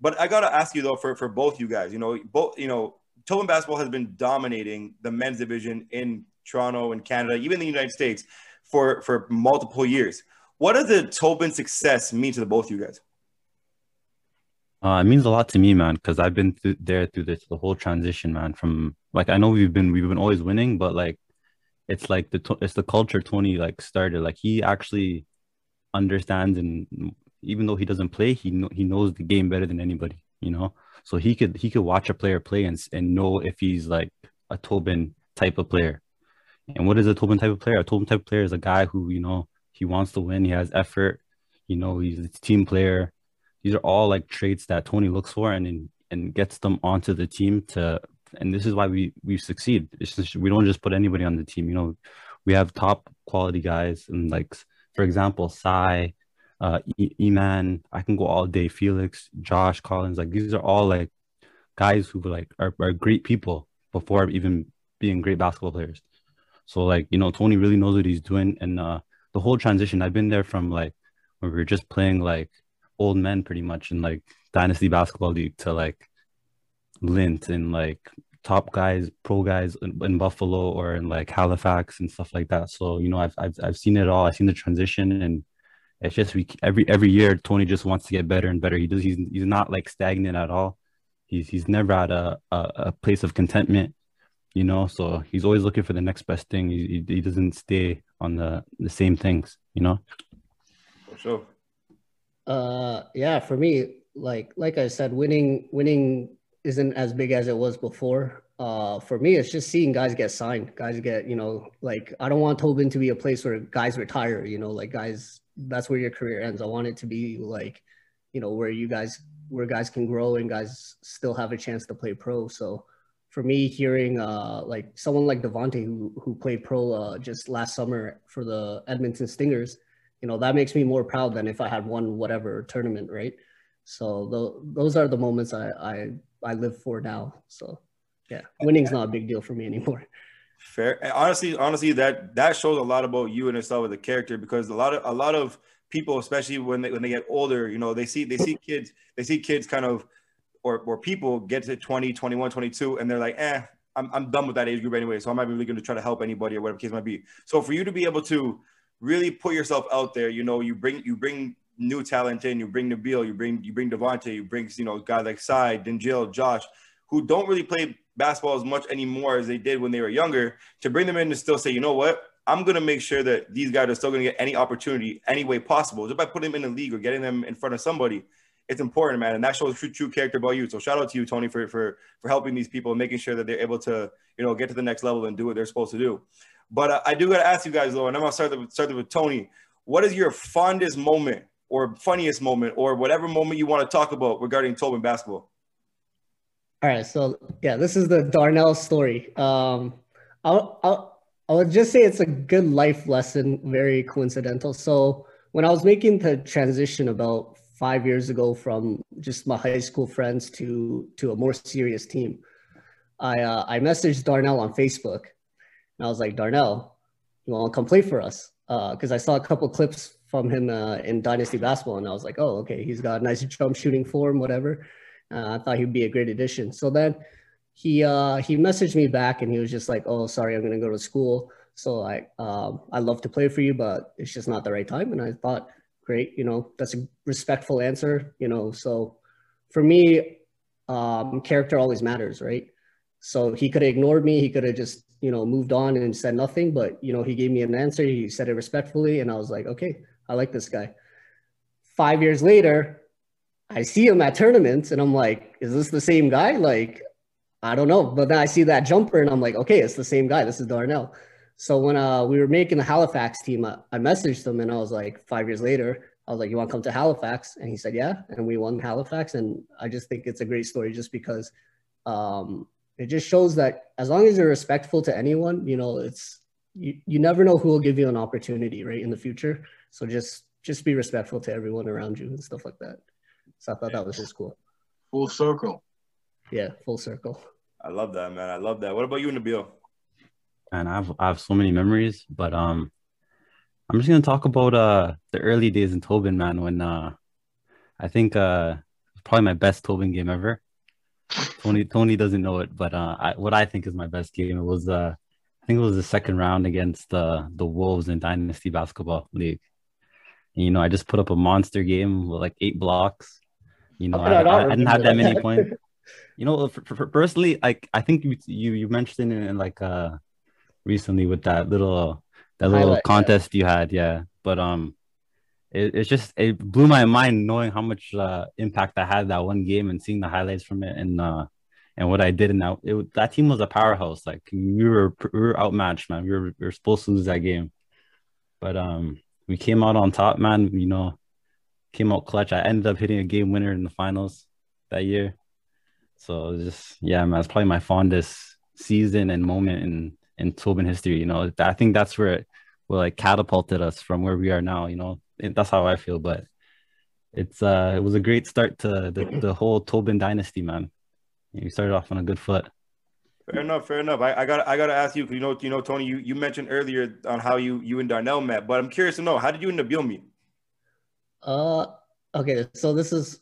But I got to ask you, though, for, for both you guys, you know, both, you know, Toben Basketball has been dominating the men's division in Toronto and Canada, even the United States, for, for multiple years. What does the Toben success mean to the both of you guys? Uh, it means a lot to me, man, because I've been th- there through this, the whole transition, man, from, like, I know we've been, we've been always winning, but, like, it's like the, it's the culture Tony, like, started. Like, he actually understands and... even though he doesn't play, he know, he knows the game better than anybody, you know? So he could he could watch a player play and, and know if he's like a Toben type of player. And what is a Toben type of player? A Toben type of player is a guy who, you know, he wants to win, he has effort, you know, he's a team player. These are all like traits that Tony looks for and and gets them onto the team to, and this is why we, we succeed. It's just, we don't just put anybody on the team, you know? We have top quality guys and like, for example, Cy, Uh, e- Eman, I can go all day. Felix, Josh Collins, like these are all like guys who like are, are great people before even being great basketball players. So like, you know, Tony really knows what he's doing, and uh, the whole transition. I've been there from like where we were just playing like old men pretty much in like Dynasty Basketball League to like Lint and like top guys, pro guys in, in Buffalo or in like Halifax and stuff like that. So you know, I've I've I've seen it all. I've seen the transition and. It's just we every every year Tony just wants to get better and better. He does. He's he's not like stagnant at all. He's he's never at a, a, a place of contentment, you know. So he's always looking for the next best thing. He he doesn't stay on the, the same things, you know. For sure. Uh, yeah. For me, like like I said, winning winning isn't as big as it was before. Uh, for me, it's just seeing guys get signed. Guys get you know like I don't want Toben to be a place where guys retire. You know, like guys. That's where your career ends. I want it to be like, you know, where you guys, where guys can grow and guys still have a chance to play pro. So for me, hearing uh, like someone like Devontae who who played pro uh, just last summer for the Edmonton Stingers, you know, that makes me more proud than if I had won whatever tournament, right? So th- those are the moments I, I I live for now. So yeah, winning's not a big deal for me anymore. Fair. Honestly, honestly, that that shows a lot about you and yourself as a character, because a lot of a lot of people, especially when they when they get older, you know, they see they see kids they see kids kind of or or people get to twenty, twenty-one, twenty-two, and they're like, eh, I'm I'm done with that age group anyway, so I'm not really going to try to help anybody or whatever the case might be. So for you to be able to really put yourself out there, you know, you bring you bring new talent in, you bring Nabil, you bring you bring Devontae, you bring you know guys like Cy, Danjil, Josh, who don't really play basketball as much anymore as they did when they were younger, to bring them in and still say, you know what, I'm going to make sure that these guys are still going to get any opportunity any way possible. Just by putting them in the league or getting them in front of somebody, it's important, man. And that shows true, true character about you. So shout out to you, Tony, for, for, for helping these people and making sure that they're able to, you know, get to the next level and do what they're supposed to do. But uh, I do got to ask you guys, though, and I'm going to start with, start with Tony. What is your fondest moment or funniest moment or whatever moment you want to talk about regarding Toben basketball? All right, so yeah, this is the Darnell story. Um, I'll, I'll, I would just say it's a good life lesson, very coincidental. So when I was making the transition about five years ago from just my high school friends to to a more serious team, I uh, I messaged Darnell on Facebook, and I was like, Darnell, you want to come play for us? Because uh, I saw a couple clips from him uh, in Dynasty Basketball, and I was like, oh, okay, he's got a nice jump shooting form, whatever. Uh, I thought he'd be a great addition. So then he uh, he messaged me back, and he was just like, "Oh, sorry, I'm gonna go to school. So I um, I love to play for you, but it's just not the right time." And I thought, great, you know, that's a respectful answer, you know. So for me, um, character always matters, right? So he could have ignored me. He could have just you know moved on and said nothing, but you know he gave me an answer. He said it respectfully, and I was like, okay, I like this guy. Five years later, I see him at tournaments and I'm like, is this the same guy? Like, I don't know. But then I see that jumper and I'm like, okay, it's the same guy. This is Darnell. So when uh, we were making the Halifax team, I, I messaged him and I was like, five years later, I was like, you want to come to Halifax? And he said, yeah. And we won Halifax. And I just think it's a great story just because um, it just shows that as long as you're respectful to anyone, you know, it's, you, you never know who will give you an opportunity, right, in the future. So just, just be respectful to everyone around you and stuff like that. So I thought that was just cool. Full circle. Yeah, full circle. I love that, man. I love that. What about you, Nabil? Man, I've I have so many memories, but um, I'm just gonna talk about uh the early days in Toben, man. When uh, I think uh, it was probably my best Toben game ever. Tony Tony doesn't know it, but uh, I, what I think is my best game, it was uh, I think it was the second round against the uh, the Wolves in Dynasty Basketball League. And, you know, I just put up a monster game with like eight blocks. You know, I, I, I didn't have that many points. You know, for, for, for personally, like I think you you, you mentioned it in, like uh, recently with that little that little highlight contest you had, yeah. But um, it it's just it blew my mind knowing how much uh, impact I had that one game and seeing the highlights from it and uh and what I did. And that it, that team was a powerhouse. Like we were we were outmatched, man. We were we were supposed to lose that game, but um, we came out on top, man. You know. Came out clutch. I ended up hitting a game winner in the finals that year. So just, yeah, man, it's probably my fondest season and moment in, in Toben history. You know, I think that's where it where like catapulted us from where we are now. You know, it, that's how I feel. But it's uh, it was a great start to the, the whole Toben dynasty, man. You started off on a good foot. Fair enough, fair enough. I, I got I gotta ask you, you know, you know, Tony, you, you mentioned earlier on how you you and Darnell met, but I'm curious to know, how did you and Nabil meet? Uh, okay, so this is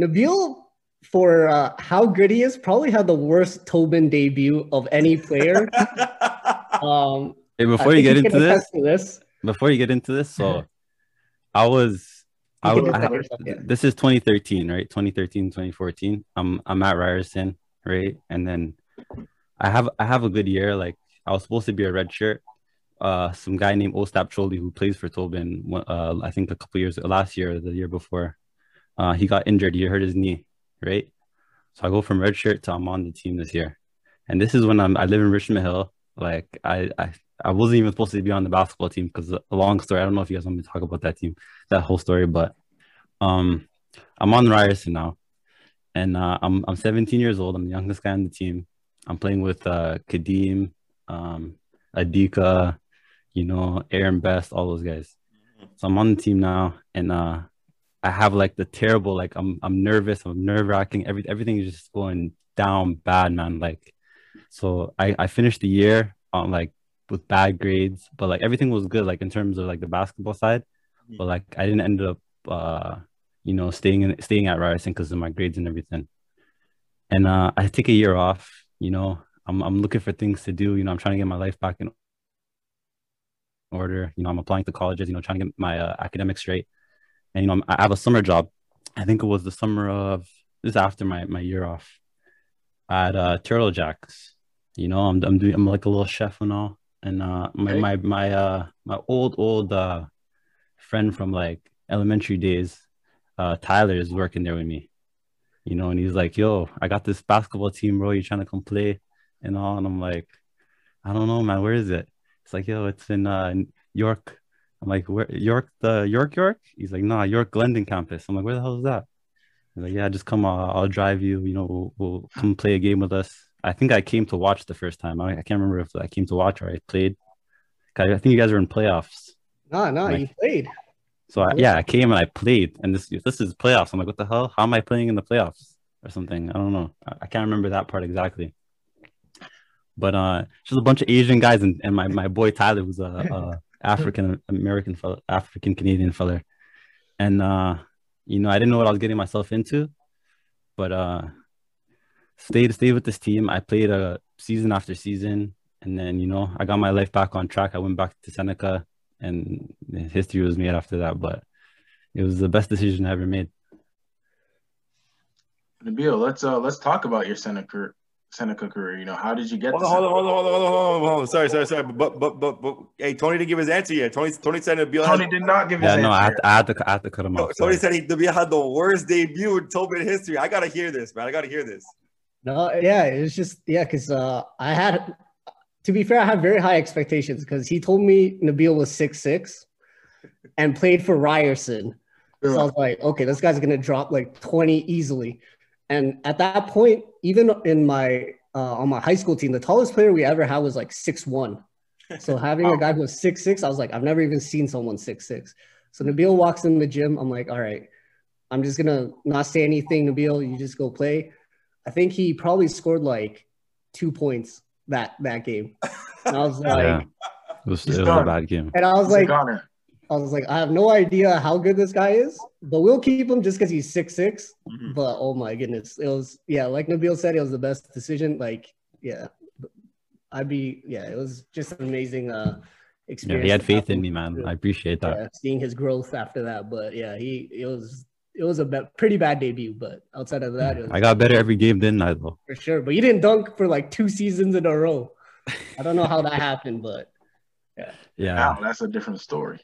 Nabil, for uh, how good he is, probably had the worst Toben debut of any player. um, hey, before you get into this, this, before you get into this, so I was, I, I had, yourself, yeah. This is twenty thirteen, right? twenty thirteen, twenty fourteen. I'm, I'm at Ryerson, right? And then I have, I have a good year. Like I was supposed to be a red shirt. Uh, some guy named Ostap Choli who plays for Toben, uh, I think a couple years, last year, the year before, uh, he got injured. He hurt his knee, right? So I go from red shirt to I'm on the team this year, and this is when I'm I live in Richmond Hill. Like I, I, I wasn't even supposed to be on the basketball team because a long story. I don't know if you guys want me to talk about that team, that whole story, but um, I'm on Ryerson now, and uh, I'm I'm seventeen years old. I'm the youngest guy on the team. I'm playing with uh, Kadeem, um, Adika. You know, Aaron Best, all those guys. So I'm on the team now, and uh, I have like the terrible, like I'm, I'm nervous, I'm nerve wracking. Every, everything is just going down bad, man. Like, so I, I finished the year on like with bad grades, but like everything was good, like in terms of like the basketball side. But like I didn't end up, uh, you know, staying in, staying at Ryerson because of my grades and everything. And uh, I take a year off. You know, I'm I'm looking for things to do. You know, I'm trying to get my life back in order. You know, I'm applying to colleges. You know, trying to get my uh, academics straight. And you know, I have a summer job. I think it was the summer of this after my my year off at uh, Turtle Jack's. You know, I'm I'm doing I'm like a little chef and all. And uh, my okay. my my uh my old old uh friend from like elementary days, uh Tyler, is working there with me. You know, and he's like, yo, I got this basketball team, bro. You trying to come play and all? And I'm like, I don't know, man. Where is it? It's like, yo, it's in uh, York. I'm like, where? York, the York, York? He's like, nah, York Glendon campus. I'm like, where the hell is that? He's like, yeah, just come. Uh, I'll drive you. You know, we'll, we'll come play a game with us. I think I came to watch the first time. I, I can't remember if I came to watch or I played. I think you guys were in playoffs. No, no, like, you played. So I, yeah, I came and I played, and this this is playoffs. I'm like, what the hell? How am I playing in the playoffs or something? I don't know. I, I can't remember that part exactly. But uh, just a bunch of Asian guys, and, and my my boy Tyler was a, a African American fella, African Canadian fella, and uh, you know, I didn't know what I was getting myself into, but uh, stayed stayed with this team. I played a uh, season after season, and then you know, I got my life back on track. I went back to Seneca. And history was made after that, but it was the best decision I ever made. Nabil, let's uh, let's talk about your Seneca Seneca career. You know, how did you get? Hold on, hold on, hold on, hold on, hold on, hold on. Sorry, sorry, sorry. But but but but hey, Tony didn't give his answer yet. Tony Tony said Nabil. Tony had, did not give yeah, his no, answer. Yeah, no, I had to I had to cut him off. Tony said he Nabil had the worst debut in Toben history. I gotta hear this, man. I gotta hear this. No, yeah, it was just yeah, because uh, I had. To be fair, I have very high expectations because he told me Nabil was six six and played for Ryerson. Yeah. So I was like, okay, this guy's going to drop like twenty easily. And at that point, even in my uh, on my high school team, the tallest player we ever had was like six one. So having wow. a guy who was six six, I was like, I've never even seen someone six six. So Nabil walks in the gym. I'm like, all right, I'm just going to not say anything, Nabil. You just go play. I think he probably scored like two points that that game. And I was like, yeah. it was, it was a bad game. And I was like, I was like, I have no idea how good this guy is, but we'll keep him just because he's six six. Mm-hmm. But oh my goodness, it was yeah, like Nabil said, it was the best decision. Like, yeah, I'd be yeah, it was just an amazing uh experience. Yeah, he had faith in me, man. I appreciate that. Yeah, seeing his growth after that, but yeah, he it was. It was a be- pretty bad debut, but outside of that, it was I got better every game, didn't I, though? For sure, but you didn't dunk for like two seasons in a row. I don't know how that happened, but yeah. Yeah, now, that's a different story.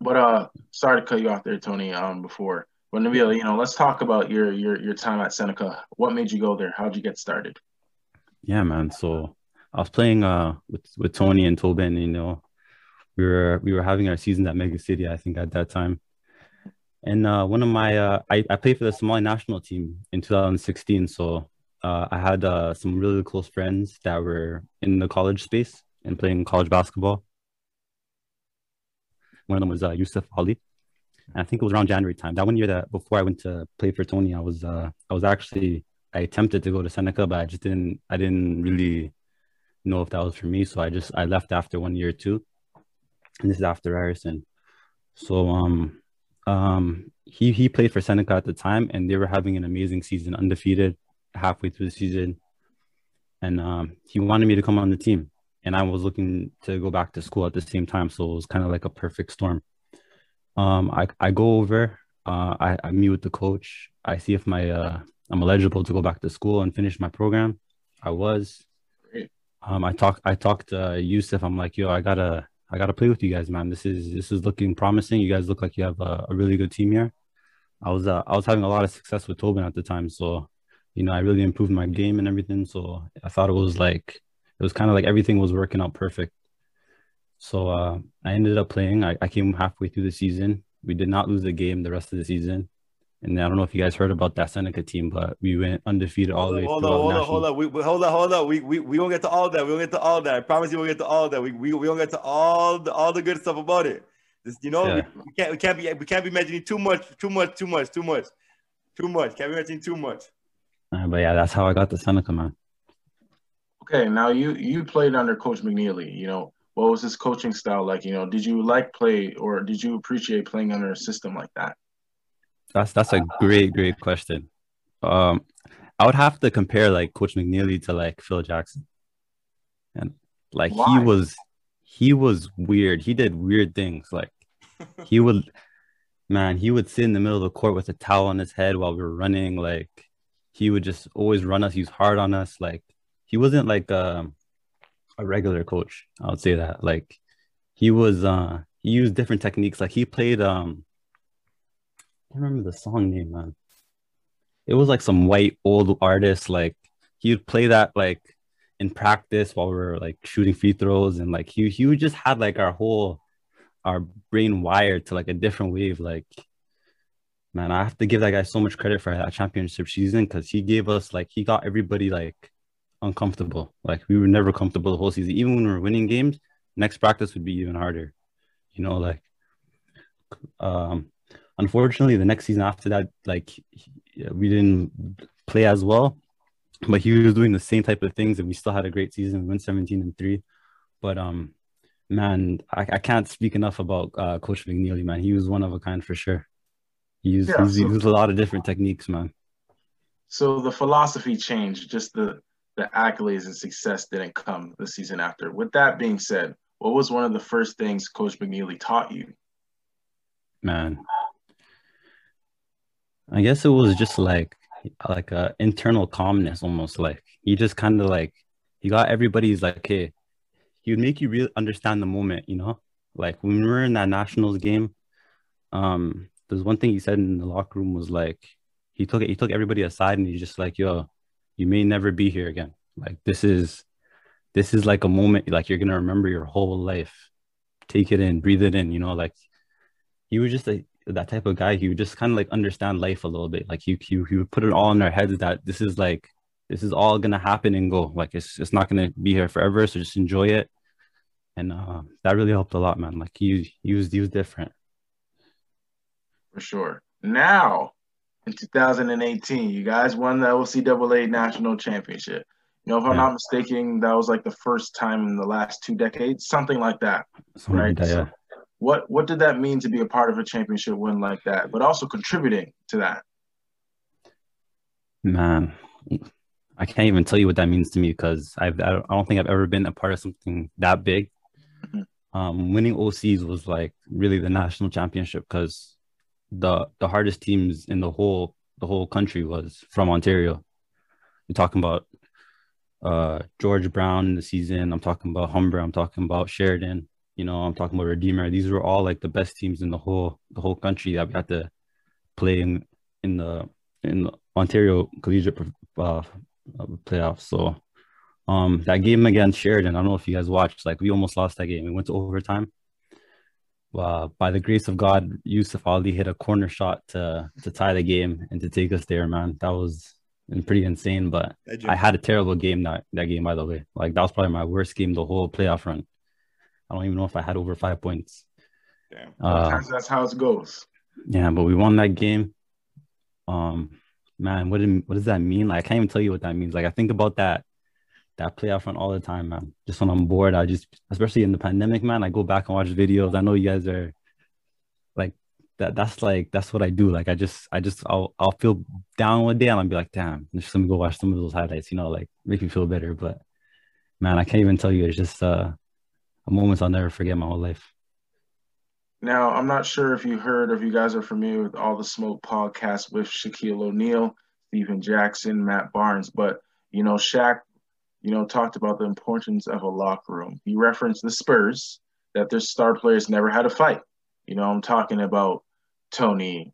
But uh, sorry to cut you off there, Tony. Um, before, but Nabil, you know, let's talk about your your your time at Seneca. What made you go there? How'd you get started? Yeah, man. So I was playing uh with with Tony and Toben. You know, we were we were having our season at Mega City, I think, at that time. And uh, one of my, uh, I, I played for the Somali national team in two thousand sixteen. So uh, I had uh, some really close friends that were in the college space and playing college basketball. One of them was uh, Yusuf Ali. And I think it was around January time. That one year that before I went to play for Tony, I was, uh, I was actually, I attempted to go to Seneca, but I just didn't, I didn't really know if that was for me. So I just, I left after one year too. And this is after Ryerson. So, um, Um, he, he played for Seneca at the time, and they were having an amazing season, undefeated halfway through the season. And um, he wanted me to come on the team, and I was looking to go back to school at the same time. So it was kind of like a perfect storm. Um, I, I go over, uh, I, I meet with the coach. I see if my, uh, I'm eligible to go back to school and finish my program. I was, um, I talked, I talked to uh, Yusuf. I'm like, yo, I gotta, I got to play with you guys, man. This is this is looking promising. You guys look like you have a, a really good team here. I was uh, I was having a lot of success with Toben at the time. So, you know, I really improved my game and everything. So I thought it was like, it was kind of like everything was working out perfect. So uh, I ended up playing. I, I came halfway through the season. We did not lose a game the rest of the season. And I don't know if you guys heard about that Seneca team, but we went undefeated all the way through. Hold on, hold on, hold on. We hold on, hold on. We we we won't get to all that. We won't get to all that. I promise you, we'll get to all that. We we we won't get to all the all the good stuff about it. This, you know, yeah. we, we can't we can't be we can't be mentioning too much, too much, too much, too much, too much. Can't be mentioning too much. Uh, but yeah, that's how I got to Seneca, man. Okay, now you you played under Coach McNeely. You know, what was his coaching style like? You know, did you like play or did you appreciate playing under a system like that? That's that's a great, great question. Um, I would have to compare like Coach McNeely to like Phil Jackson. And like Why? he was he was weird. He did weird things. Like he would man, he would sit in the middle of the court with a towel on his head while we were running. Like he would just always run us. He was hard on us. Like he wasn't like um a regular coach, I would say that. Like he was uh he used different techniques. Like he played um I can't remember the song name, man. It was like some white old artist. Like he would play that like in practice while we were like shooting free throws, and like he he just had like our whole our brain wired to like a different wave. Like man, I have to give that guy so much credit for that championship season, because he gave us like he got everybody like uncomfortable. Like we were never comfortable the whole season. Even when we were winning games, next practice would be even harder. You know, like um unfortunately, the next season after that, like we didn't play as well, but he was doing the same type of things, and we still had a great season. We went seventeen and three, but um, man, I, I can't speak enough about uh, Coach McNeely. Man, he was one of a kind for sure. He used, yeah, he used so, a lot of different techniques, man. So the philosophy changed, just the the accolades and success didn't come the season after. With that being said, what was one of the first things Coach McNeely taught you? Man, I guess it was just like like a internal calmness, almost. Like he just kind of like he got everybody's like, hey, he would make you really understand the moment, you know. Like when we were in that Nationals game, um, there's one thing he said in the locker room was like he took he took everybody aside and he's just like, yo, you may never be here again. Like this is this is like a moment like you're gonna remember your whole life. Take it in, breathe it in, you know. Like he was just a that type of guy. He would just kind of like understand life a little bit. Like he, he he would put it all in our heads that this is like this is all gonna happen and go. Like it's it's not gonna be here forever, so just enjoy it. And uh, that really helped a lot, man. Like he he was he was different for sure. Now in two thousand eighteen, you guys won the L C A A national championship. You know, if I'm yeah. not mistaken, that was like the first time in the last two decades, something like that, something right? Like that, yeah. What what did that mean to be a part of a championship win like that, but also contributing to that? Man, I can't even tell you what that means to me, because I've I don't think I've ever been a part of something that big. Mm-hmm. Um, winning O Cs was like really the national championship, because the the hardest teams in the whole the whole country was from Ontario. You're talking about uh, George Brown in the season. I'm talking about Humber. I'm talking about Sheridan. You know, I'm talking about Redeemer. These were all like the best teams in the whole the whole country that we had to play in in the in the Ontario collegiate uh, playoffs. So um, that game against Sheridan, I don't know if you guys watched. Like we almost lost that game. We went to overtime. Uh, by the grace of God, Yusuf Ali hit a corner shot to to tie the game and to take us there. Man, that was pretty insane. But I had a terrible game that that game. By the way, like that was probably my worst game the whole playoff run. I don't even know if I had over five points. Damn. Uh, that's how it goes. Yeah, but we won that game. Um, man, what did, what does that mean? Like, I can't even tell you what that means. Like, I think about that that playoff run all the time, man. Just when I'm bored, I just, especially in the pandemic, man, I go back and watch videos. I know you guys are like that. That's like that's what I do. Like, I just, I just, I'll, I'll feel down one day and I'll be like, damn, just let me go watch some of those highlights. You know, like make me feel better. But man, I can't even tell you. It's just. Uh, Moments I'll never forget my whole life. Now, I'm not sure if you heard or if you guys are familiar with All the Smoke podcast with Shaquille O'Neal, Stephen Jackson, Matt Barnes, but, you know, Shaq, you know, talked about the importance of a locker room. He referenced the Spurs, that their star players never had a fight. You know, I'm talking about Tony,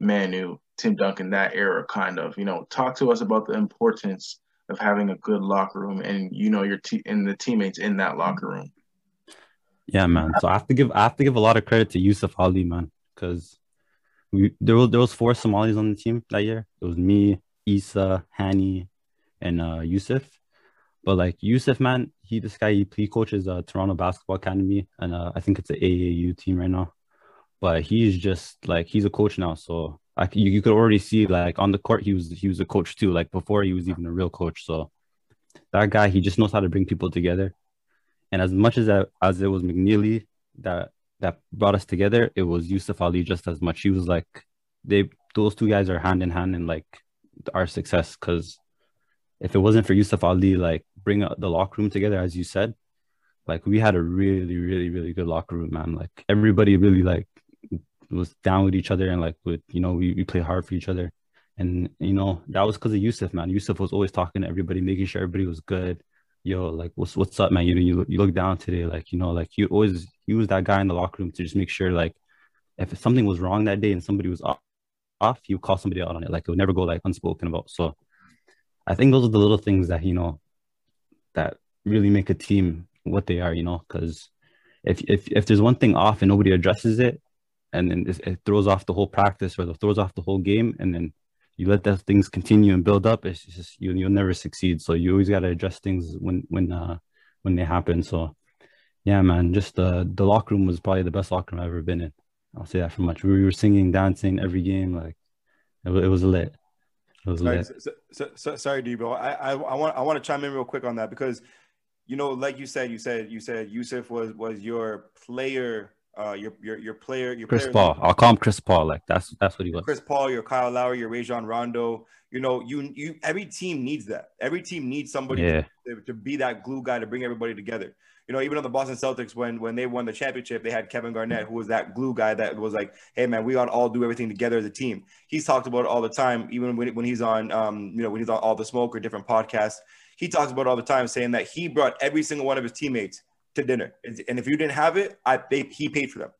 Manu, Tim Duncan, that era kind of. You know, talk to us about the importance of having a good locker room and, you know, your te- and the teammates in that locker room. Yeah, man. So I have to give I have to give a lot of credit to Yusuf Ali, man, because we there was there was four Somalis on the team that year. It was me, Issa, Hani, and uh, Yusuf. But like Yusuf, man, he this guy he, he coaches uh, Toronto Basketball Academy, and uh, I think it's an A A U team right now. But he's just like he's a coach now, so I, you you could already see like on the court he was he was a coach too, like before he was even a real coach. So that guy, he just knows how to bring people together. And as much as I, as it was McNeely that that brought us together, it was Yusuf Ali just as much. He was like, they those two guys are hand in hand in like our success. Because if it wasn't for Yusuf Ali, like bring the locker room together, as you said, like we had a really, really, really good locker room, man. Like everybody really like was down with each other, and like with you know we we play hard for each other. And you know that was because of Yusuf, man. Yusuf was always talking to everybody, making sure everybody was good. Yo, like what's what's up, man? You know, you, you look down today, like you know, like you always he was that guy in the locker room to just make sure like if something was wrong that day and somebody was off, off, you call somebody out on it. Like it would never go like unspoken about. So I think those are the little things that you know that really make a team what they are. You know, because if if if there's one thing off and nobody addresses it, and then it, it throws off the whole practice or it throws off the whole game, and then you let those things continue and build up, it's just you, you'll never succeed. So you always got to address things when when uh, when they happen. So yeah, man, just uh, the locker room was probably the best locker room I've ever been in. I'll say that for much. We were singing, dancing every game. Like it, it was lit. It was sorry, lit. So, so, so, sorry, Debo. I, I I want I want to chime in real quick on that because you know, like you said, you said you said Yusuf was was your player. Uh, your your your player, your Chris player Paul. I'll call him Chris Paul. Like that's that's what he was. Chris Paul, your Kyle Lowry, your Rajon Rondo. You know, you you. Every team needs that. Every team needs somebody yeah. to, to be that glue guy to bring everybody together. You know, even on the Boston Celtics, when when they won the championship, they had Kevin Garnett, who was that glue guy that was like, "Hey, man, we ought to all do everything together as a team." He's talked about it all the time, even when when he's on, um, you know, when he's on All the Smoke or different podcasts. He talks about it all the time, saying that he brought every single one of his teammates to dinner, and if you didn't have it, I they, he paid for them.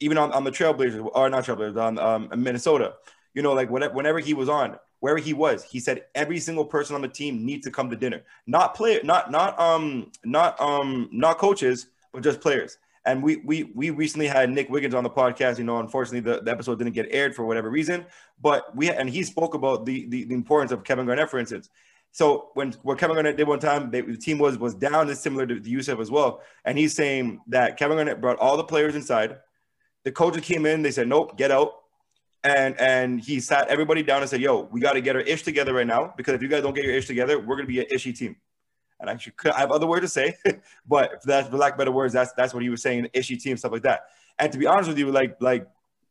Even on, on the Trailblazers, or not Trailblazers, on um, Minnesota, you know, like whatever, whenever he was on, wherever he was, he said every single person on the team needs to come to dinner. Not player, not not um not um not coaches, but just players. And we we we recently had Nick Wiggins on the podcast. You know, unfortunately, the, the episode didn't get aired for whatever reason. But we and he spoke about the the, the importance of Kevin Garnett, for instance. So when what Kevin Garnett did one time, they, the team was was down, is similar to Yusuf as well. And he's saying that Kevin Garnett brought all the players inside. The coaches came in, they said, nope, get out. And and he sat everybody down and said, yo, we got to get our ish together right now, because if you guys don't get your ish together, we're going to be an ishy team. And I, should, I have other words to say, but that's, for lack of better words, that's that's what he was saying, ishy team, stuff like that. And to be honest with you, like like.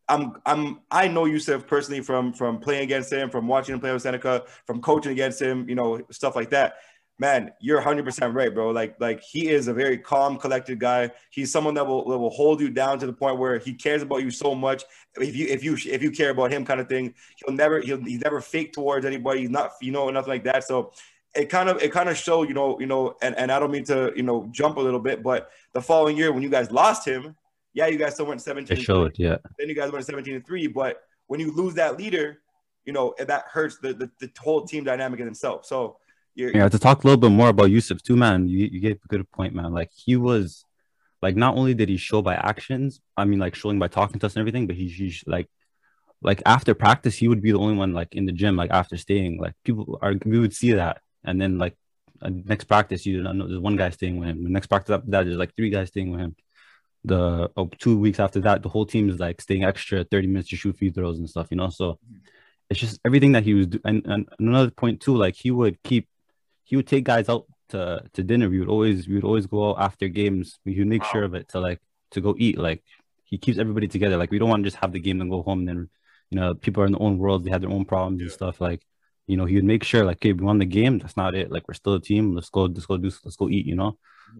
I'm I'm I know Yusuf personally from from playing against him, from watching him play with Seneca, from coaching against him, you know, stuff like that. Man, you're one hundred percent right, bro. Like like he is a very calm, collected guy. He's someone that will that will hold you down to the point where he cares about you so much. If you if you if you care about him, kind of thing. He'll never he'll he's never fake towards anybody. He's not you know nothing like that. So it kind of it kind of showed you know you know and and I don't mean to you know jump a little bit, but the following year when you guys lost him. Yeah, you guys still went seventeen. It showed, yeah. Then you guys went seventeen and three, but when you lose that leader, you know, that hurts the the, the whole team dynamic in itself. So, you're, yeah, to talk a little bit more about Yusuf too, man, you, you gave a good point, man. Like, he was, like, not only did he show by actions, I mean, like, showing by talking to us and everything, but he, he like, like, after practice, he would be the only one, like, in the gym, like, after staying. Like, people are, we would see that. And then, like, next practice, you know, there's one guy staying with him. The next practice after that, there's, like, three guys staying with him. The oh, two weeks after that, the whole team is like staying extra thirty minutes to shoot free throws and stuff, you know. So it's just everything that he was doing. And, and another point too, like he would keep, he would take guys out to to dinner. We would always we would always go out after games. We would make sure of it to like to go eat. Like he keeps everybody together. Like we don't want to just have the game and go home. And then you know people are in their own worlds. They have their own problems yeah. and stuff. Like you know he would make sure like, okay, we won the game. That's not it. Like we're still a team. Let's go. Let's go do. Let's go eat. You know.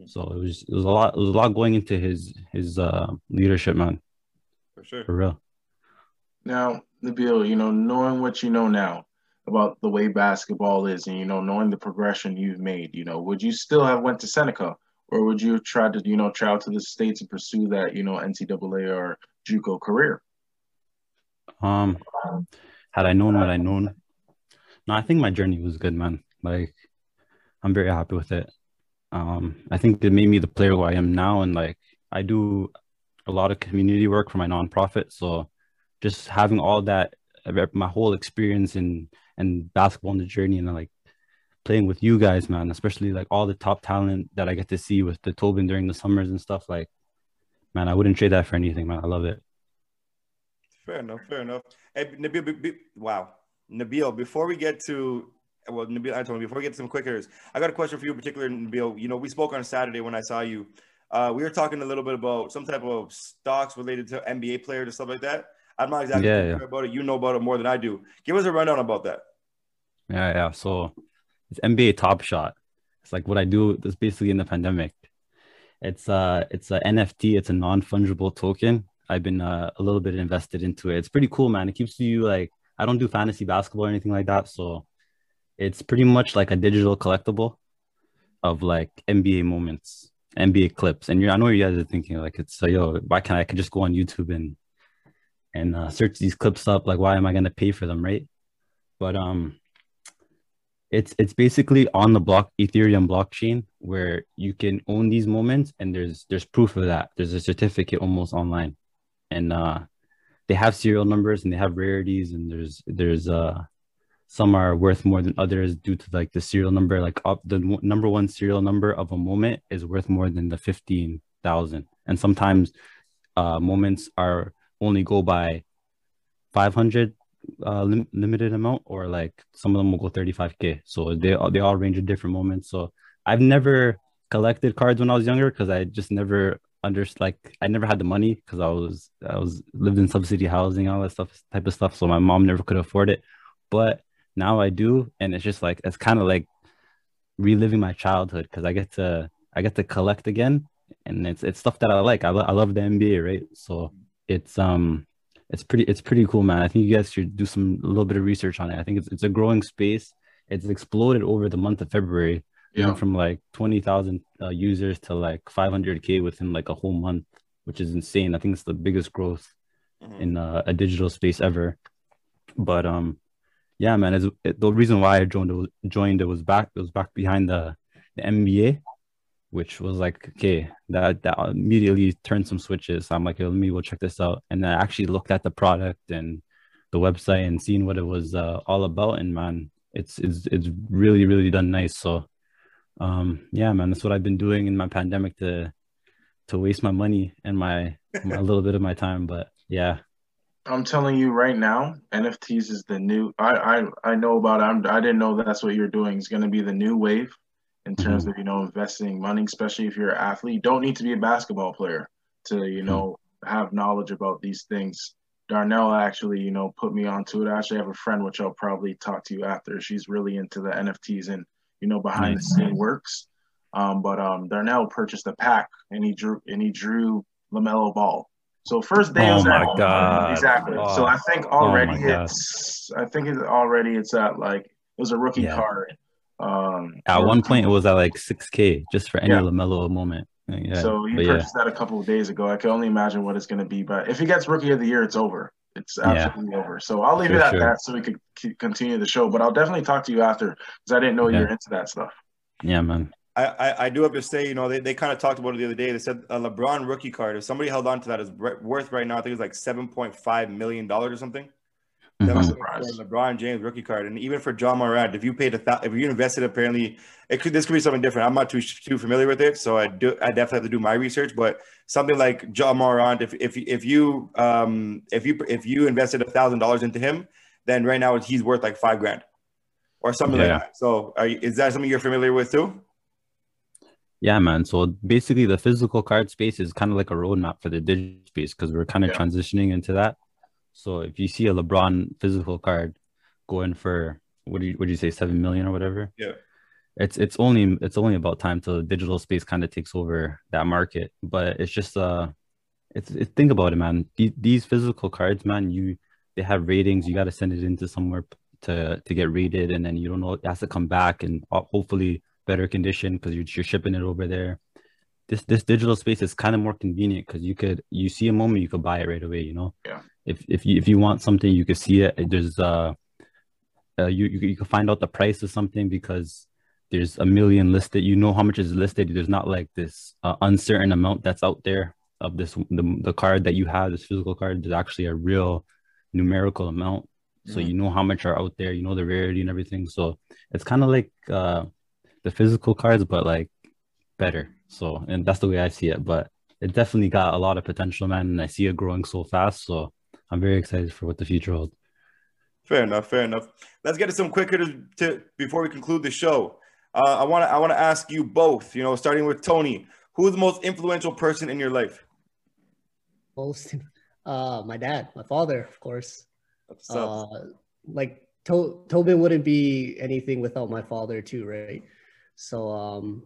So it was it was a lot it was a lot going into his his uh, leadership, man. For sure, for real. Now, Nabil, you know, knowing what you know now about the way basketball is, and you know, knowing the progression you've made, you know, would you still have went to Seneca, or would you try to you know travel to the States and pursue that you know N C double A or JUCO career? Um, had I known what I known, no, I think my journey was good, man. Like, I'm very happy with it. Um, I think it made me the player who I am now. And like, I do a lot of community work for my nonprofit. So just having all that, my whole experience in, in basketball and the journey and like playing with you guys, man, especially like all the top talent that I get to see with the Toben during the summers and stuff. Like, man, I wouldn't trade that for anything, man. I love it. Fair enough. Fair enough. Hey, Nabil, be, be, wow. Nabil, before we get to well, Nabil Antoine, before we get to some quickers, I got a question for you in particular, Nabil. You know, we spoke on Saturday when I saw you. Uh, we were talking a little bit about some type of stocks related to N B A players and stuff like that. I'm not exactly yeah, sure yeah. about it. You know about it more than I do. Give us a rundown about that. Yeah, yeah. So it's N B A Top Shot. It's like what I do is basically in the pandemic. It's uh, it's an N F T. It's a non-fungible token. I've been uh, a little bit invested into it. It's pretty cool, man. It keeps you like, I don't do fantasy basketball or anything like that. So it's pretty much like a digital collectible of like N B A moments, N B A clips. And you're, I know you guys are thinking like, it's so, yo, why can't I, I could just go on YouTube and, and uh, search these clips up. Like, why am I going to pay for them? Right. But um, it's, it's basically on the block Ethereum blockchain where you can own these moments. And there's, there's proof of that. There's a certificate almost online. And uh, they have serial numbers and they have rarities, and there's there's uh, some are worth more than others due to like the serial number. Like up the w- number one serial number of a moment is worth more than the fifteen thousand. And sometimes uh, moments are only go by five hundred uh, lim- limited amount, or like some of them will go thirty-five K. So they they all range in different moments. So I've never collected cards when I was younger because I just never. Under like I never had the money because I was I was lived in subsidy housing, all that stuff type of stuff. So my mom never could afford it, but now I do, and it's just like it's kind of like reliving my childhood because I get to I get to collect again, and it's it's stuff that I like. I, lo- I love the N B A, right? So it's um it's pretty it's pretty cool, man. I think you guys should do some a little bit of research on it. I think it's it's a growing space. It's exploded over the month of February. Yeah. From like twenty thousand uh, users to like five hundred K within like a whole month, which is insane. I think it's the biggest growth mm-hmm. in uh, a digital space ever. But um, yeah, man, it's, it, the reason why I joined it was, joined it was back it was back behind the, the N B A, which was like, okay, that, that immediately turned some switches. So I'm like, hey, let me go check this out. And I actually looked at the product and the website and seen what it was uh, all about. And man, it's, it's, it's really, really done nice. So um yeah man, that's what I've been doing in my pandemic to to waste my money and my a little bit of my time. But yeah, I'm telling you right now, N F Ts is the new i i, I know about it. I'm, I didn't know that's what you're doing. It's going to be the new wave in terms mm-hmm. of, you know, investing money, especially if you're an athlete. You don't need to be a basketball player to, you know, mm-hmm. have knowledge about these things. Darnell actually, you know, put me onto it. I actually have a friend which I'll probably talk to you after. She's really into the N F Ts and, you know, behind nice. the scene works. Um, but um, Darnell purchased a pack and he drew and he drew LaMelo Ball. So first day oh was my at God. Exactly. Oh. So I think already oh it's God. I think it's already it's at like it was a rookie yeah. card. Um, at one point it was at like six K just for any yeah. LaMelo moment. Yeah. So he but purchased yeah. that a couple of days ago. I can only imagine what it's going to be. But if he gets rookie of the year, it's over. It's absolutely yeah. over. So I'll leave for it at sure. that so we could keep continue the show. But I'll definitely talk to you after because I didn't know yeah. you're into that stuff. Yeah, man. I, I, I do have to say, you know, they, they kind of talked about it the other day. They said a LeBron rookie card, if somebody held on to that, is worth right now, I think it's like seven point five million dollars or something. Mm-hmm. That was a LeBron James rookie card. And even for John Morant, if you paid a thousand, if you invested, apparently, it could, this could be something different. I'm not too too familiar with it. So I do, I definitely have to do my research, but something like John Morant, if, if, if you, um, if you, if you invested a thousand dollars into him, then right now he's worth like five grand or something yeah. like that. So are you, is that something you're familiar with too? Yeah, man. So basically the physical card space is kind of like a roadmap for the digital space, cause we're kind of yeah. transitioning into that. So if you see a LeBron physical card going for what do you what do you say seven million or whatever? Yeah. It's it's only it's only about time till the digital space kind of takes over that market. But it's just uh it's it, think about it, man. These, these physical cards, man, you they have ratings. You got to send it into somewhere to to get rated, and then you don't know, it has to come back and hopefully better condition because you're you're shipping it over there. This this digital space is kind of more convenient because you could you see a moment, you could buy it right away, you know. Yeah. If if you if you want something, you can see it. There's uh, uh you you, you can find out the price of something because there's a million listed. You know how much is listed. There's not like this uh, uncertain amount that's out there of this the, the card that you have, this physical card. There's actually a real numerical amount, mm-hmm. so you know how much are out there. You know the rarity and everything. So it's kind of like uh the physical cards, but like better. So and that's the way I see it. But it definitely got a lot of potential, man. And I see it growing so fast. So I'm very excited for what the future holds. Fair enough. Fair enough. Let's get to some quick hitters to, before we conclude the show. Uh, I want to I want to ask you both, you know, starting with Tony, who is the most influential person in your life? Most, uh, my dad, my father, of course. That's uh, like to- Toben wouldn't be anything without my father too, right? So, um,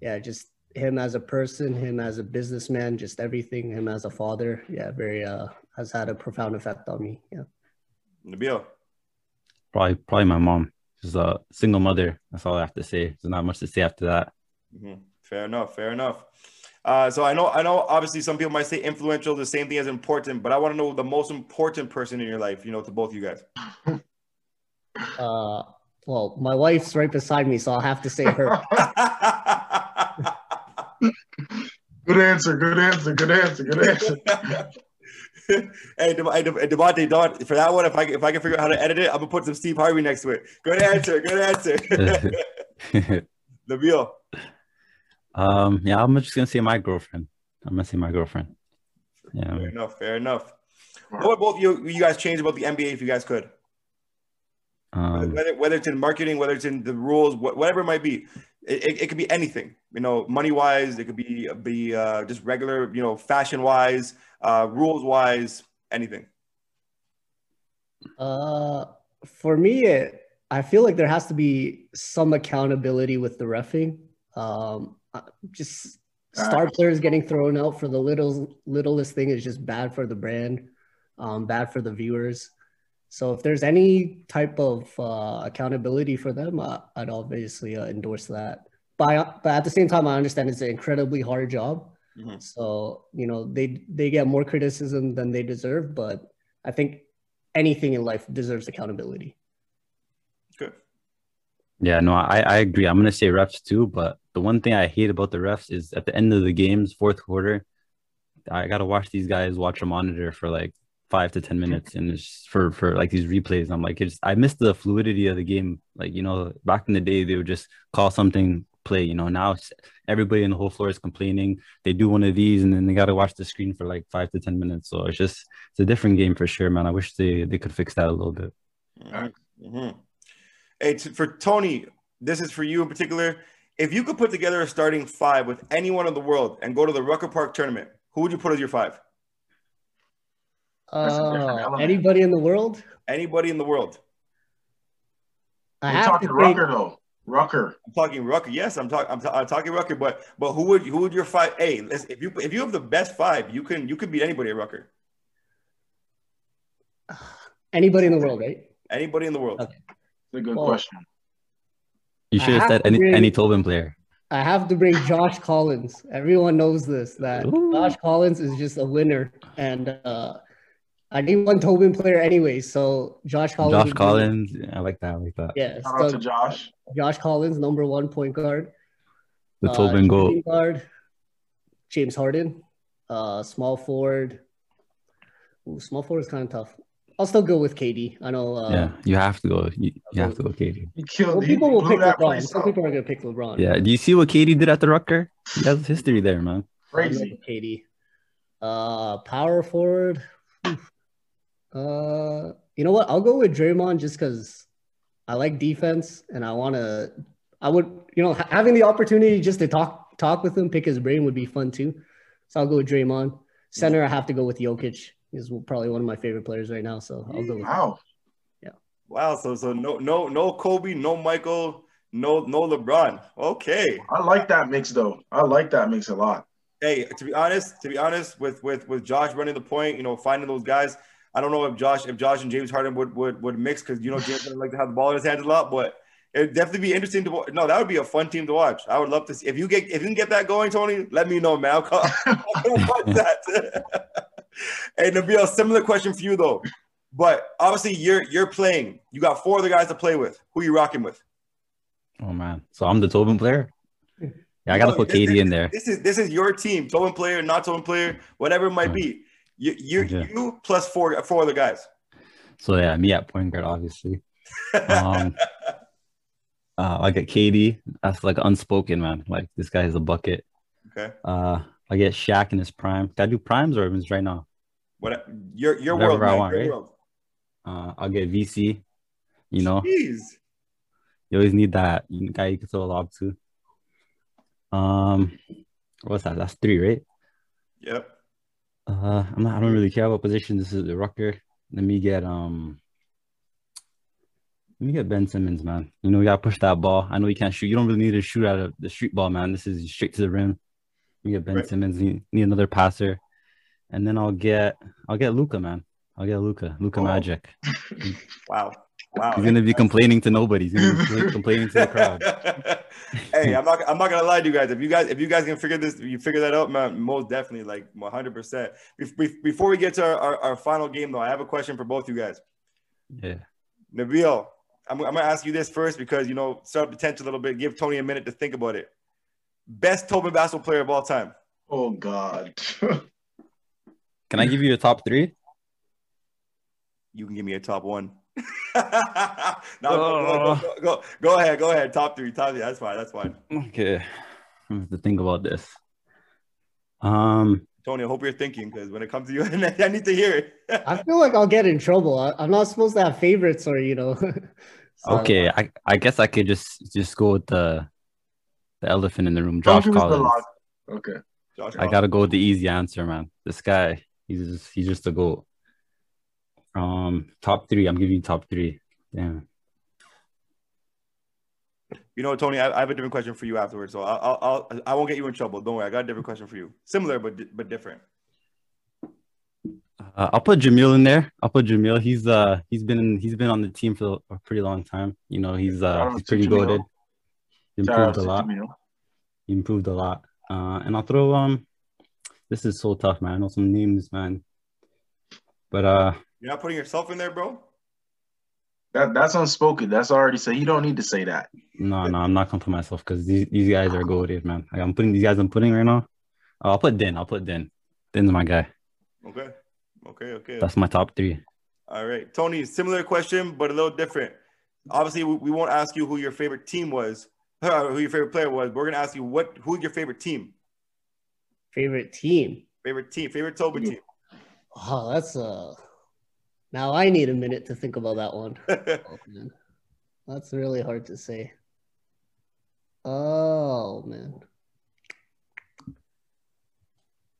yeah, just him as a person, him as a businessman, just everything, him as a father. Yeah, very uh, has had a profound effect on me. Yeah. Nabil? Probably, probably my mom. She's a single mother. That's all I have to say. There's not much to say after that. Mm-hmm. Fair enough. Fair enough. Uh, so I know, I know. Obviously, some people might say influential the same thing as important, but I want to know the most important person in your life. You know, to both you guys. Uh, well, my wife's right beside me, so I'll have to say her. Good answer. Good answer. Good answer. Good answer. Hey, De- De- De- Devontae, don't, for that one, if I if I can figure out how to edit it, I'm gonna put some Steve Harvey next to it. Good answer. Good answer. Nabil. Um, yeah, I'm just gonna say my girlfriend. I'm gonna say my girlfriend. Yeah. Fair enough. Fair enough. What would both you you guys change about the N B A if you guys could? Um, whether whether it's in marketing, whether it's in the rules, wh- whatever it might be, it, it, it could be anything. You know, money wise, it could be be uh, just regular. You know, fashion wise, uh, rules wise, anything. Uh, for me, it, I feel like there has to be some accountability with the reffing. Um, just star players getting thrown out for the little littlest thing is just bad for the brand, um, bad for the viewers. So if there's any type of uh, accountability for them, uh, I'd obviously uh, endorse that. But, I, but at the same time, I understand it's an incredibly hard job. Mm-hmm. So, you know, they they get more criticism than they deserve, but I think anything in life deserves accountability. Good. Yeah, no, I, I agree. I'm going to say refs too, but the one thing I hate about the refs is at the end of the games, fourth quarter, I got to watch these guys watch a monitor for like five to ten minutes and it's for, for like these replays. I'm like, it's, I miss the fluidity of the game. Like, you know, back in the day, they would just call something play, you know, now it's, everybody in the whole floor is complaining. They do one of these and then they got to watch the screen for like five to ten minutes. So it's just, it's a different game for sure, man. I wish they, they could fix that a little bit. Mm-hmm. Hey, t- for Tony, this is for you in particular. If you could put together a starting five with anyone in the world and go to the Rucker Park tournament, who would you put as your five? Uh, anybody in the world? Anybody in the world. I'm talking Rucker though. Rucker. I'm talking Rucker. Yes, I'm talking. I'm, t- I'm talking Rucker. But but who would who would your five? Hey, let's, if you if you have the best five, you can you can beat anybody at Rucker. Anybody in the world, right? Anybody in the world. Okay. That's a good well, question. You should have, have said any, bring, any Toben player. I have to bring Josh Collins. Everyone knows this, that Ooh. Josh Collins is just a winner. And uh, I need one Toben player anyway. So Josh Collins. Josh Collins. Yeah, I like that. I like that. Yeah, Shout so out to Josh. Josh Collins, number one point guard. The Toben uh, goal. Guard, James Harden. Uh, small forward. Ooh, small forward is kind of tough. I'll still go with K D. I know. Uh, yeah, you have to go. You, you have to go K D. You killed, well, people you will pick LeBron. Some people are going to pick LeBron. Yeah. Do you see what K D did at the Rucker? That's history there, man. Crazy. K D. Uh, power forward. Uh, you know what? I'll go with Draymond just because I like defense and I want to. I would, you know, having the opportunity just to talk talk with him, pick his brain would be fun too. So I'll go with Draymond. Center, I have to go with Jokic. He's probably one of my favorite players right now, so I'll go with Wow. Him. Yeah. Wow. So so no no no Kobe, no Michael, no no LeBron. Okay. I like that mix though. I like that mix a lot. Hey, to be honest, to be honest, with with with Josh running the point, you know, finding those guys. I don't know if Josh if Josh and James Harden would would, would mix because you know James doesn't like to have the ball in his hands a lot, but it'd definitely be interesting to no, that would be a fun team to watch. I would love to see if you get if you can get that going, Tony, let me know, man. I'll call watch that. Hey, Nabil, similar question for you though, but obviously you're you're playing. You got four other guys to play with. Who are you rocking with? Oh man, so I'm the Toben player. Yeah, I got to put K D in there. This is this is your team, Toben player, not Toben player, whatever it might yeah. be. You you yeah. you plus four four other guys. So yeah, me at point guard, obviously. um, uh, I get K D. That's like unspoken, man. Like this guy is a bucket. Okay. Uh, I get Shaq in his prime. Can I do primes or is right now? What your your Whatever world, man, I want, your right? world. Uh, I'll get V C, you know. Jeez. You always need that guy you can throw a lob to. Um, what's that? That's three, right? Yep. Uh, I'm not, I don't really care about position. This is the rucker. Let me get um. Let me get Ben Simmons, man. You know, we gotta push that ball. I know you can't shoot. You don't really need to shoot out of the street ball, man. This is straight to the rim. Let me get Ben right. Simmons. Need, need another passer, and then I'll get I'll get Luka, man. I'll get Luka. Luka oh. Magic. Wow. Wow, he's gonna be complaining to nobody. He's gonna be complaining to the crowd. Hey, I'm not. I'm not gonna lie to you guys. If you guys, if you guys can figure this, you figure that out, man. Most definitely, like one hundred percent. Before we get to our, our, our final game, though, I have a question for both you guys. Yeah, Nabil, I'm, I'm gonna ask you this first because you know, start the tension a little bit. Give Tony a minute to think about it. Best Toben basketball player of all time. Oh God. Can I give you a top three? You can give me a top one. no, oh. go, go, go, go, go ahead, go ahead. Top three, top three. That's fine. That's fine. Okay, I have to think about this. Um, Tony, I hope you're thinking because when it comes to you, I need to hear it. I feel like I'll get in trouble. I, I'm not supposed to have favorites, or you know. So, okay, I I guess I could just just go with the the elephant in the room, Josh Collins. Okay, Josh Collins. I gotta go with the easy answer, man. This guy, he's just, he's just a GOAT. Um, top three. I'm giving you top three. Damn. You know, Tony, I, I have a different question for you afterwards, so I'll, I'll, I'll, I won't get you in trouble. Don't worry, I got a different question for you. Similar, but but different. Uh, I'll put Jamil in there. I'll put Jamil. He's uh, he's been in, he's been on the team for a pretty long time. You know, he's uh, he's pretty goated. Improved a lot. He improved a lot. Uh, and I'll throw um, this is so tough, man. I know some names, man. But uh. You're not putting yourself in there, bro? That That's unspoken. That's already said. You don't need to say that. No, no, I'm not going to put myself because these, these guys are goated, man. Like, I'm putting these guys I'm putting right now. Uh, I'll put Din. I'll put Din. Din's my guy. Okay. Okay, okay. That's my top three. All right. Tony, similar question, but a little different. Obviously, we, we won't ask you who your favorite team was, who your favorite player was, but we're going to ask you what who your favorite team? Favorite team? Favorite team. Favorite Toben team. Oh, that's a... Uh... Now I need a minute to think about that one. Oh, man. That's really hard to say. Oh man.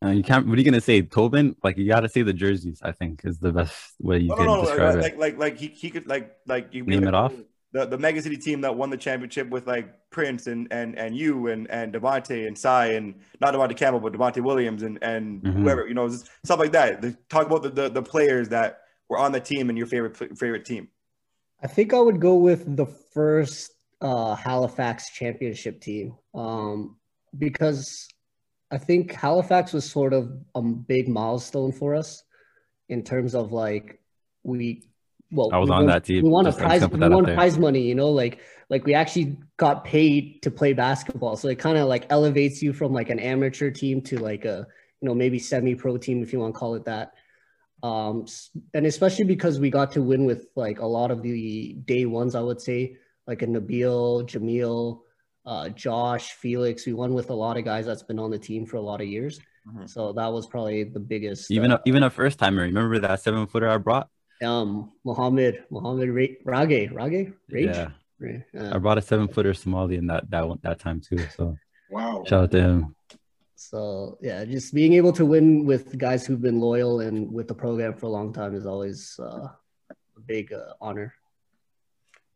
Uh, you can't. What are you gonna say, Toben? Like you gotta say the jerseys. I think is the best way you no, can no, no, describe like, it. Like, like, like he, he could like, like you name it off. The the Mega City team that won the championship with like Prince and and and you and and Devontae and Cy and not Devontae Campbell but Devontae Williams and and mm-hmm. whoever you know just stuff like that. They talk about the, the the players that. We're on the team and your favorite favorite team. I think I would go with the first uh, Halifax championship team um, because I think Halifax was sort of a big milestone for us in terms of like we well I was we on won, that team. We won Just a prize. We won prize money, you know, like like we actually got paid to play basketball, so it kind of like elevates you from like an amateur team to like a you know maybe semi-pro team if you want to call it that. Um, and especially because we got to win with like a lot of the day ones, I would say, like a Nabil, Jamil, uh, Josh, Felix. We won with a lot of guys that's been on the team for a lot of years. Mm-hmm. So that was probably the biggest. Even uh, a, even a first timer. Remember that seven footer I brought? Um, Mohammed, Mohammed Rage, Rage, Rage. Yeah, uh, I brought a seven footer Somali in that that one that time too. So wow, shout out to him. So, yeah, just being able to win with guys who've been loyal and with the program for a long time is always uh, a big uh, honor.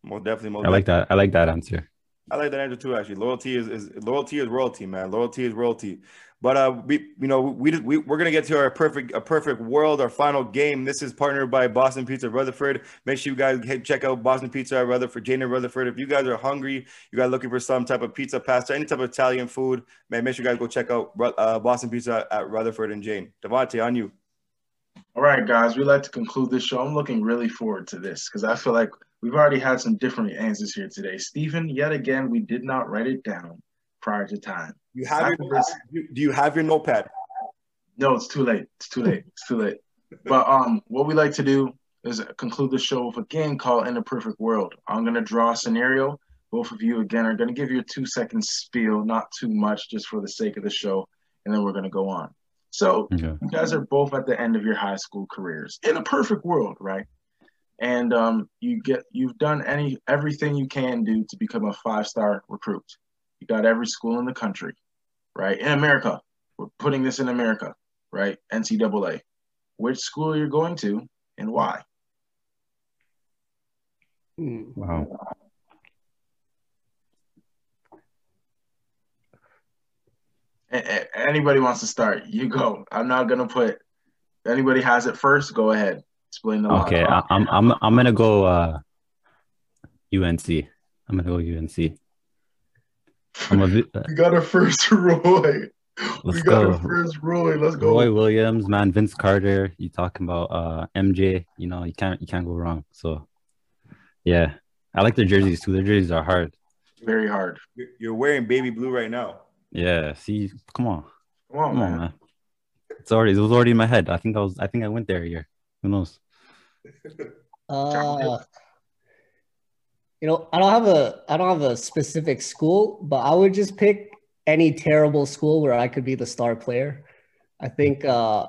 Most definitely. Most I like definitely. that. I like that answer. I like that answer, too, actually. Loyalty is, is loyalty is royalty, man. Loyalty is royalty. But, uh, we, you know, we, we, we're going to get to our perfect a perfect world, our final game. This is partnered by Boston Pizza Rutherford. Make sure you guys check out Boston Pizza at Rutherford, Jane and Rutherford. If you guys are hungry, you guys are looking for some type of pizza, pasta, any type of Italian food, man, make sure you guys go check out uh, Boston Pizza at Rutherford and Jane. Devontae, on you. All right, guys, we'd like to conclude this show. I'm looking really forward to this because I feel like we've already had some different answers here today. Stephen, yet again, we did not write it down prior to time. You have your, do you have your notepad? No, it's too late. It's too late. It's too late. But um, what we like to do is conclude the show with a game called In the Perfect World. I'm going to draw a scenario. Both of you, again, are going to give your two-second spiel, not too much, just for the sake of the show, and then we're going to go on. So okay. You guys are both at the end of your high school careers. In a perfect world, right? and um, you get you've done any everything you can do to become a five-star recruit. You got every school in the country, right? In America, we're putting this in America, right? N C double A. Which school you're going to and why? Wow. Anybody wants to start, you go. I'm not gonna put. Anybody has it first, go ahead. Explain the. Okay, I, I'm I'm I'm gonna go. Uh, U N C. I'm gonna go U N C. I'm a, we got a first Roy. Let's we got go. a first Roy. Let's go. Roy Williams, man. Vince Carter. You talking about uh, M J? You know you can't you can't go wrong. So, yeah, I like their jerseys too. Their jerseys are hard. Very hard. You're wearing baby blue right now. Yeah, see, come on, come on, come man. on, man. It's already it was already in my head. I think I was, I think I went there a year. Who knows? Uh, you know, I don't have a, I don't have a specific school, but I would just pick any terrible school where I could be the star player. I think, uh,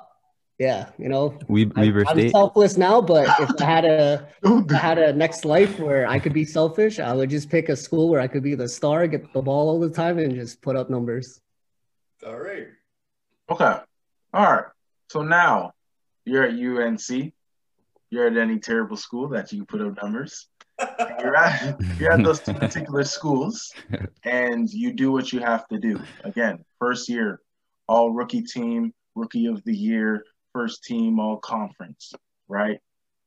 yeah, you know, we, we I, I'm selfless now, but if I had a, if I had a next life where I could be selfish, I would just pick a school where I could be the star, get the ball all the time, and just put up numbers. All right. Okay. All right. So now you're at U N C. You're at any terrible school that you put up numbers. You're at, you're at those two particular schools, and you do what you have to do. Again, first year, all rookie team, rookie of the year. First team all conference, right?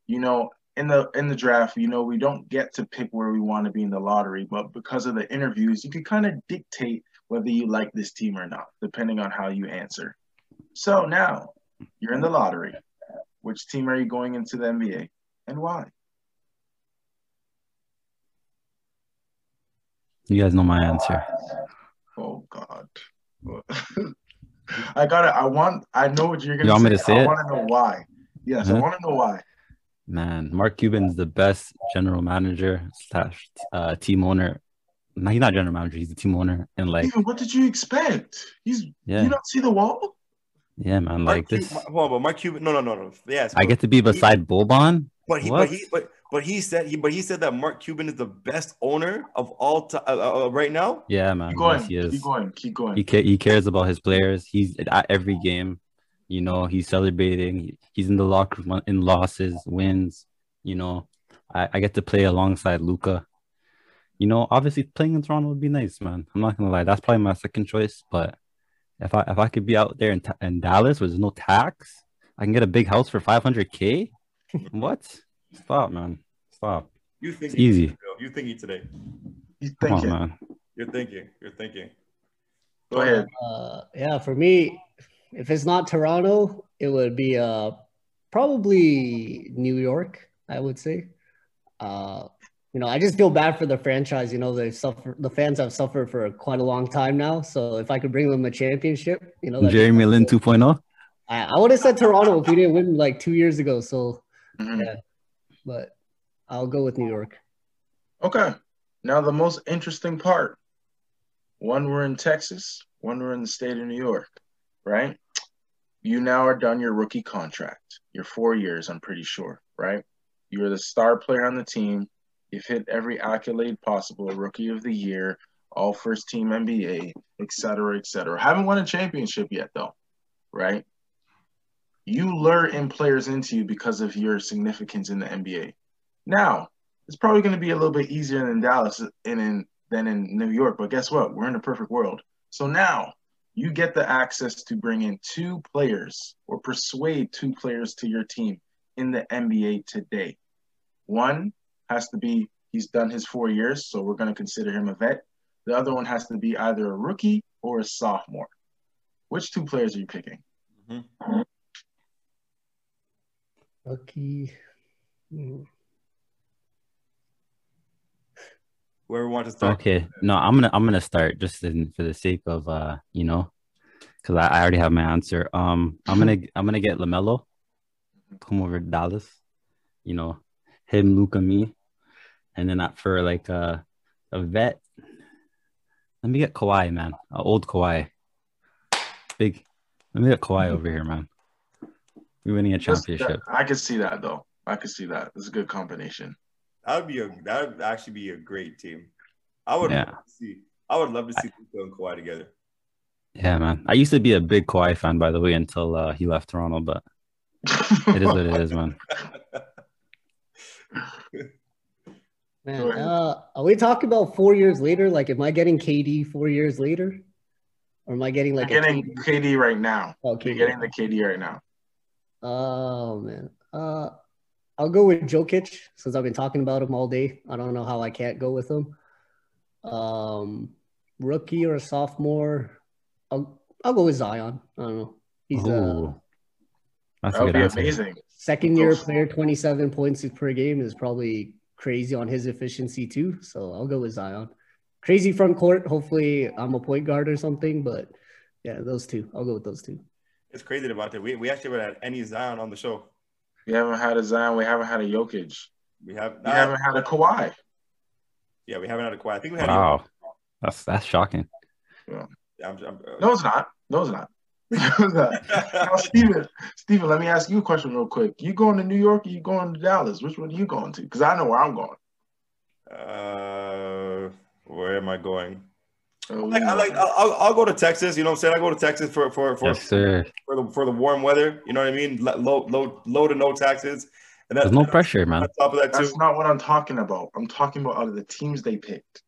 You know, in the in the draft, you know, we don't get to pick where we want to be in the lottery, but because of the interviews, you can kind of dictate whether you like this team or not, depending on how you answer. So now you're in the lottery. Which team are you going into the N B A and why? You guys know my answer. Oh God. I got it. I want. I know what you're gonna. You want me to say it? I want to know why. Yes, mm-hmm. I want to know why. Man, Mark Cuban's the best general manager slash uh, team owner. No, he's not general manager. He's the team owner. And like, Steven, what did you expect? He's. Yeah. You don't see the wall. Yeah, man. Like Mark this. Cuban, well, but Mark Cuban. No, no, no, no. Yes. I get to be beside he, Boban. But he, what? but he, but but he said he, but he said that Mark Cuban is the best owner of all time uh, uh, right now. Yeah, man. Keep going. Yes, he is. Keep going. Keep going. He ca- he cares about his players. He's at every game. You know, he's celebrating. He's in the locker room in losses, wins. You know, I, I get to play alongside Luka. You know, obviously playing in Toronto would be nice, man. I'm not gonna lie. That's probably my second choice. But if I if I could be out there in in Dallas where there's no tax, I can get a big house for five hundred K. What? Stop, man. Stop. You think it's easy. You thinking today. He's thinking. Come on, man. You're thinking. You're thinking. Go ahead. Uh, yeah, for me, if it's not Toronto, it would be uh, probably New York, I would say. Uh, you know, I just feel bad for the franchise. You know, they've suffered, the fans have suffered for quite a long time now. So if I could bring them a championship, you know. Jeremy Lin two point oh? I, I would have said Toronto if we didn't win like two years ago. So, mm-hmm. yeah. But I'll go with New York. Okay. Now the most interesting part. One, we're in Texas. One, we're in the state of New York, right? You now are done your rookie contract. You're four years, I'm pretty sure, right? You're the star player on the team. You've hit every accolade possible, rookie of the year, all first team N B A, et cetera, et cetera. Haven't won a championship yet, though, right? You lure in players into you because of your significance in the N B A. Now, it's probably going to be a little bit easier than Dallas and in, than in New York, but guess what? We're in a perfect world. So now you get the access to bring in two players or persuade two players to your team in the N B A today. One has to be he's done his four years, so we're going to consider him a vet. The other one has to be either a rookie or a sophomore. Which two players are you picking? Mm-hmm. Lucky. Mm. Where we want to start? Okay, no, I'm gonna I'm gonna start just in, for the sake of uh, you know, because I, I already have my answer. Um, I'm gonna I'm gonna get LaMelo, come over to Dallas, you know, him, Luka, me, and then that for like a a vet. Let me get Kawhi, man, uh, old Kawhi, big. Let me get Kawhi over here, man. We're winning a championship. I can see that, though. I could see that. It's a good combination. That would be a that would actually be a great team. I would yeah. love to see. I would love to see Luka and Kawhi together. Yeah, man. I used to be a big Kawhi fan, by the way, until uh, he left Toronto. But it is what it is, man. Man, uh, are we talking about four years later? Like, am I getting K D four years later, or am I getting like I'm getting a K D? K D right now? Okay, oh, you're getting the K D right now. Oh man, uh, I'll go with Jokic since I've been talking about him all day. I don't know how I can't go with him. Um, rookie or sophomore? I'll I'll go with Zion. I don't know. He's Ooh. uh, That's that would be answer. Amazing. Second year player, twenty-seven points per game is probably crazy on his efficiency too. So I'll go with Zion. Crazy front court. Hopefully I'm a point guard or something. But yeah, those two. I'll go with those two. It's crazy about that. We we actually haven't had any Zion on the show. We haven't had a Zion. We haven't had a Jokic. We have. We haven't had a Kawhi. Yeah, we haven't had a Kawhi. I think we had. Wow, a that's that's shocking. Yeah. I'm, I'm, uh, no, it's not. No, it's not. Now, Steven, Steven, let me ask you a question real quick. You going to New York or you going to Dallas? Which one are you going to? Because I know where I'm going. Uh, where am I going? Oh, like, I like, I'll, I'll go to Texas. You know what I'm saying? I go to Texas for for for, yes, for, for the for the warm weather. You know what I mean? Low low low to no taxes. And that, there's no pressure, man. On top of that, that's too. Not what I'm talking about. I'm talking about other the teams they picked.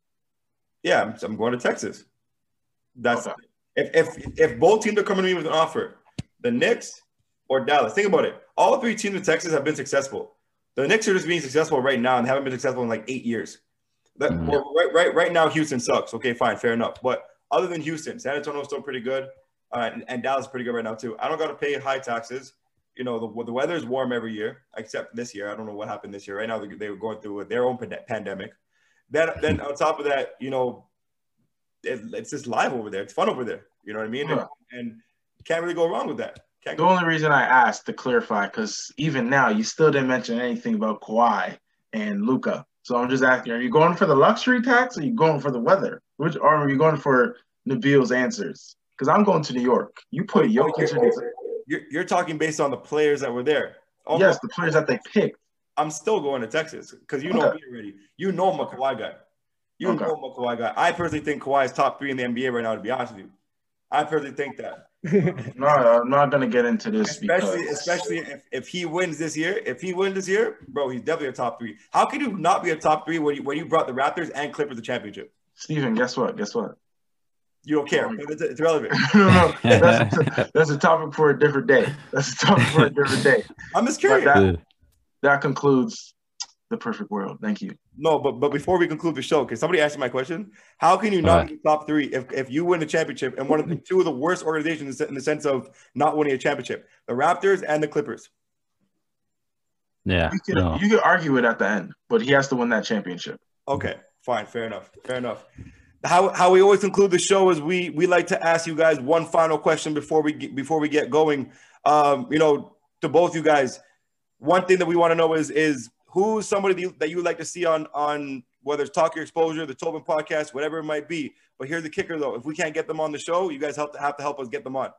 Yeah, I'm, I'm going to Texas. That's. Okay. If, if if both teams are coming to me with an offer, the Knicks or Dallas, think about it. All three teams in Texas have been successful. The Knicks are just being successful right now and haven't been successful in like eight years. That, mm-hmm. well, right, right, right now, Houston sucks. Okay, fine, fair enough. But other than Houston, San Antonio is still pretty good, uh, and, and Dallas is pretty good right now too. I don't got to pay high taxes. You know, the, the weather is warm every year, except this year. I don't know what happened this year. Right now, they, they were going through their own pand- pandemic. Then, then on top of that, you know, It, it's just live over there. It's fun over there. You know what I mean? Huh. And, and can't really go wrong with that. Can't the only reason I asked to clarify, because even now you still didn't mention anything about Kawhi and Luka. So I'm just asking: are you going for the luxury tax, or are you going for the weather? Which or are you going for Nabil's answers? Because I'm going to New York. You put your oh, okay, okay. You're you're talking based on the players that were there. Oh, yes, the players that they picked. I'm still going to Texas because you okay. know me already. You know I'm a Kawhi guy. You okay. know what Kawhi got. I personally think Kawhi is top three in the N B A right now, to be honest with you. I personally think that. No, I'm not going to get into this. Especially, because... especially if, if he wins this year. If he wins this year, bro, he's definitely a top three. How can you not be a top three when you, when you brought the Raptors and Clippers to championship? Steven, guess what? Guess what? You don't care. It's, it's irrelevant. No, no. That's a, that's a topic for a different day. That's a topic for a different day. I'm just curious. That, that concludes... the perfect world. Thank you. No, but but before we conclude the show, can somebody ask me my question? How can you not right. be top three if, if you win the championship and one of the two of the worst organizations in the sense of not winning a championship? The Raptors and the Clippers. Yeah. You can, no. you can argue it at the end, but he has to win that championship. Okay, fine. Fair enough. Fair enough. How how we always conclude the show is we we like to ask you guys one final question before we get, before we get going. Um, you know, to both you guys, one thing that we want to know is is who's somebody that you would like to see on, on whether it's Talk Your Exposure, the Toben Podcast, whatever it might be? But here's the kicker, though. If we can't get them on the show, you guys have to, have to help us get them on.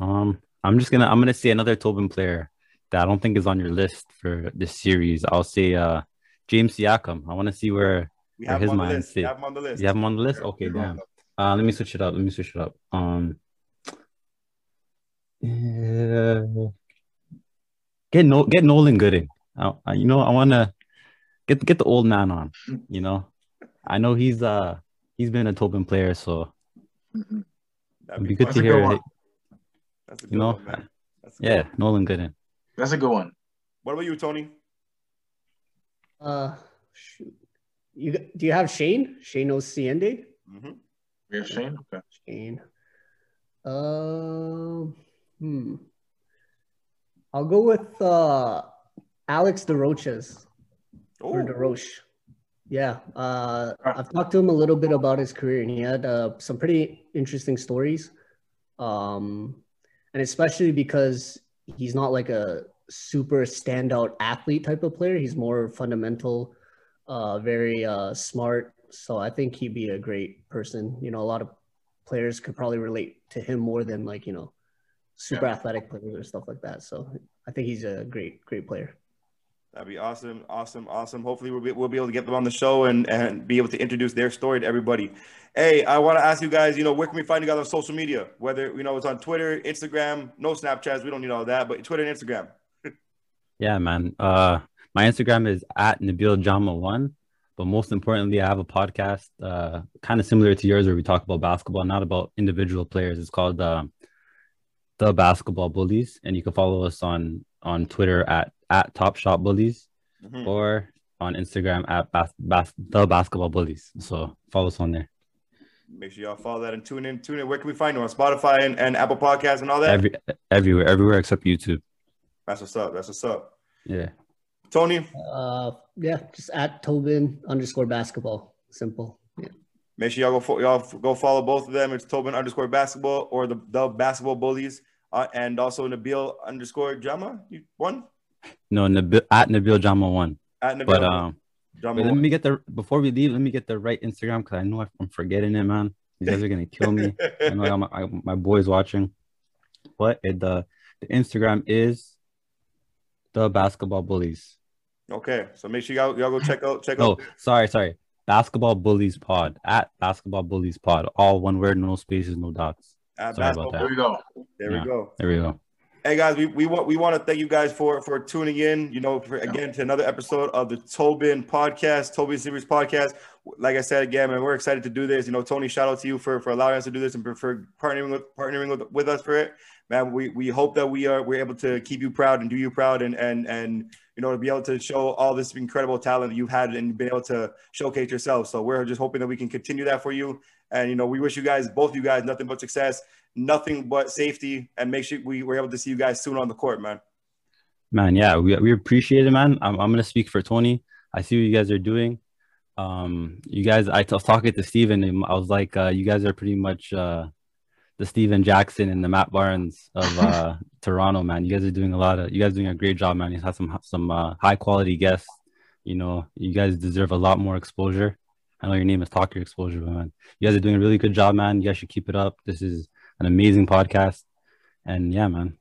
Um, I'm just going to – I'm going to say another Toben player that I don't think is on your list for this series. I'll say uh, James Siakam. I want to see where, we where his mind is. We have him on the list. You have him on the list? Okay, damn. Uh, let me switch it up. Let me switch it up. Um, yeah. Get, no, get Nolan Gooding. I, I, you know, I want to get get the old man on. You know, I know he's uh he's been a Toben player, so mm-hmm. that'd be, be good to hear. Good That's a good you know, one, man. That's a good yeah, one. Nolan Gooding. That's a good one. What about you, Tony? Uh, shoot. You do you have Shane? Shane Osiende. Mm-hmm. We have Shane. Okay. Shane. Um. Uh, hmm. I'll go with uh, Alex DeRoches or DeRoche. Yeah, uh, I've talked to him a little bit about his career, and he had uh, some pretty interesting stories. Um, and especially because he's not like a super standout athlete type of player. He's more fundamental, uh, very uh, smart. So I think he'd be a great person. You know, a lot of players could probably relate to him more than like, you know, super yeah. athletic players and stuff like that. So I think he's a great, great player. That'd be awesome, awesome, awesome. Hopefully we'll be, we'll be able to get them on the show and, and be able to introduce their story to everybody. Hey, I want to ask you guys, you know, where can we find you guys on social media? Whether, you know, it's on Twitter, Instagram, no Snapchats. We don't need all that, but Twitter and Instagram. Yeah, man. Uh, my Instagram is at Nabil Jama one. But most importantly, I have a podcast uh, kind of similar to yours where we talk about basketball, not about individual players. It's called uh, The Basketball Bullies. And you can follow us on, on Twitter at, at Top Shot Bullies mm-hmm. or on Instagram at bas- bas- The Basketball Bullies. So follow us on there. Make sure y'all follow that and tune in. Tune in. Where can we find you? On Spotify and, and Apple Podcasts and all that? Every, everywhere. Everywhere except YouTube. That's what's up. That's what's up. Yeah. Tony? Uh, yeah, just at Toben underscore basketball. Simple. Yeah. Make sure y'all go fo- y'all go follow both of them. It's Toben underscore basketball or the, the basketball bullies. Uh, and also Nabil underscore Jama. You one? No, Nabil, at Nabil Jama one. At Nabil but, um, Jama wait, one. Let me get the, before we leave, let me get the right Instagram because I know I'm forgetting it, man. You guys are going to kill me. I know I'm, I, my boy's watching. But it, uh, the Instagram is The Basketball Bullies. Okay, so make sure y'all, y'all go check out check oh, out. sorry, sorry. Basketball Bullies Pod at Basketball Bullies Pod. All one word, no spaces, no dots. At sorry about that. There we go. There yeah, we go. There we go. Hey guys, we, we want we want to thank you guys for for tuning in. You know, for, again to another episode of the Toben Podcast, Toben Series Podcast. Like I said again, man, we're excited to do this. You know, Tony, shout out to you for for allowing us to do this and for, for partnering with partnering with, with us for it. Man, we, we hope that we are we're able to keep you proud and do you proud and and and you know to be able to show all this incredible talent that you've had and been able to showcase yourself. So we're just hoping that we can continue that for you. And you know, we wish you guys, both you guys, nothing but success, nothing but safety, and make sure we were able to see you guys soon on the court, man. Man, yeah, we we appreciate it, man. I'm I'm gonna speak for Tony. I see what you guys are doing. Um, you guys, I was talking to Steven and I was like, uh, you guys are pretty much uh the Steven Jackson and the Matt Barnes of uh, Toronto, man. You guys are doing a lot of, you guys are doing a great job, man. You have some, some uh, high quality guests, you know, you guys deserve a lot more exposure. I know your name is Talk Your Exposure, but man, you guys are doing a really good job, man. You guys should keep it up. This is an amazing podcast and yeah, man.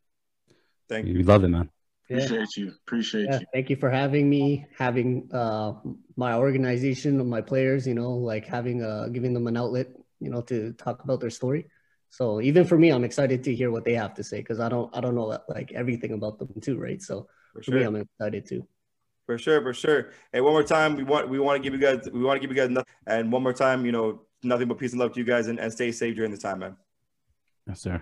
Thank we, you. We love it, man. Yeah. Appreciate you. Appreciate yeah, you. Thank you for having me, having uh, my organization, my players, you know, like having, uh, giving them an outlet, you know, to talk about their story. So even for me, I'm excited to hear what they have to say because I don't I don't know like everything about them too, right? So for, for sure. me, I'm excited too. For sure, for sure. Hey, one more time, we want we want to give you guys we want to give you guys nothing. And one more time, you know, nothing but peace and love to you guys, and, and stay safe during the time, man. Yes, sir.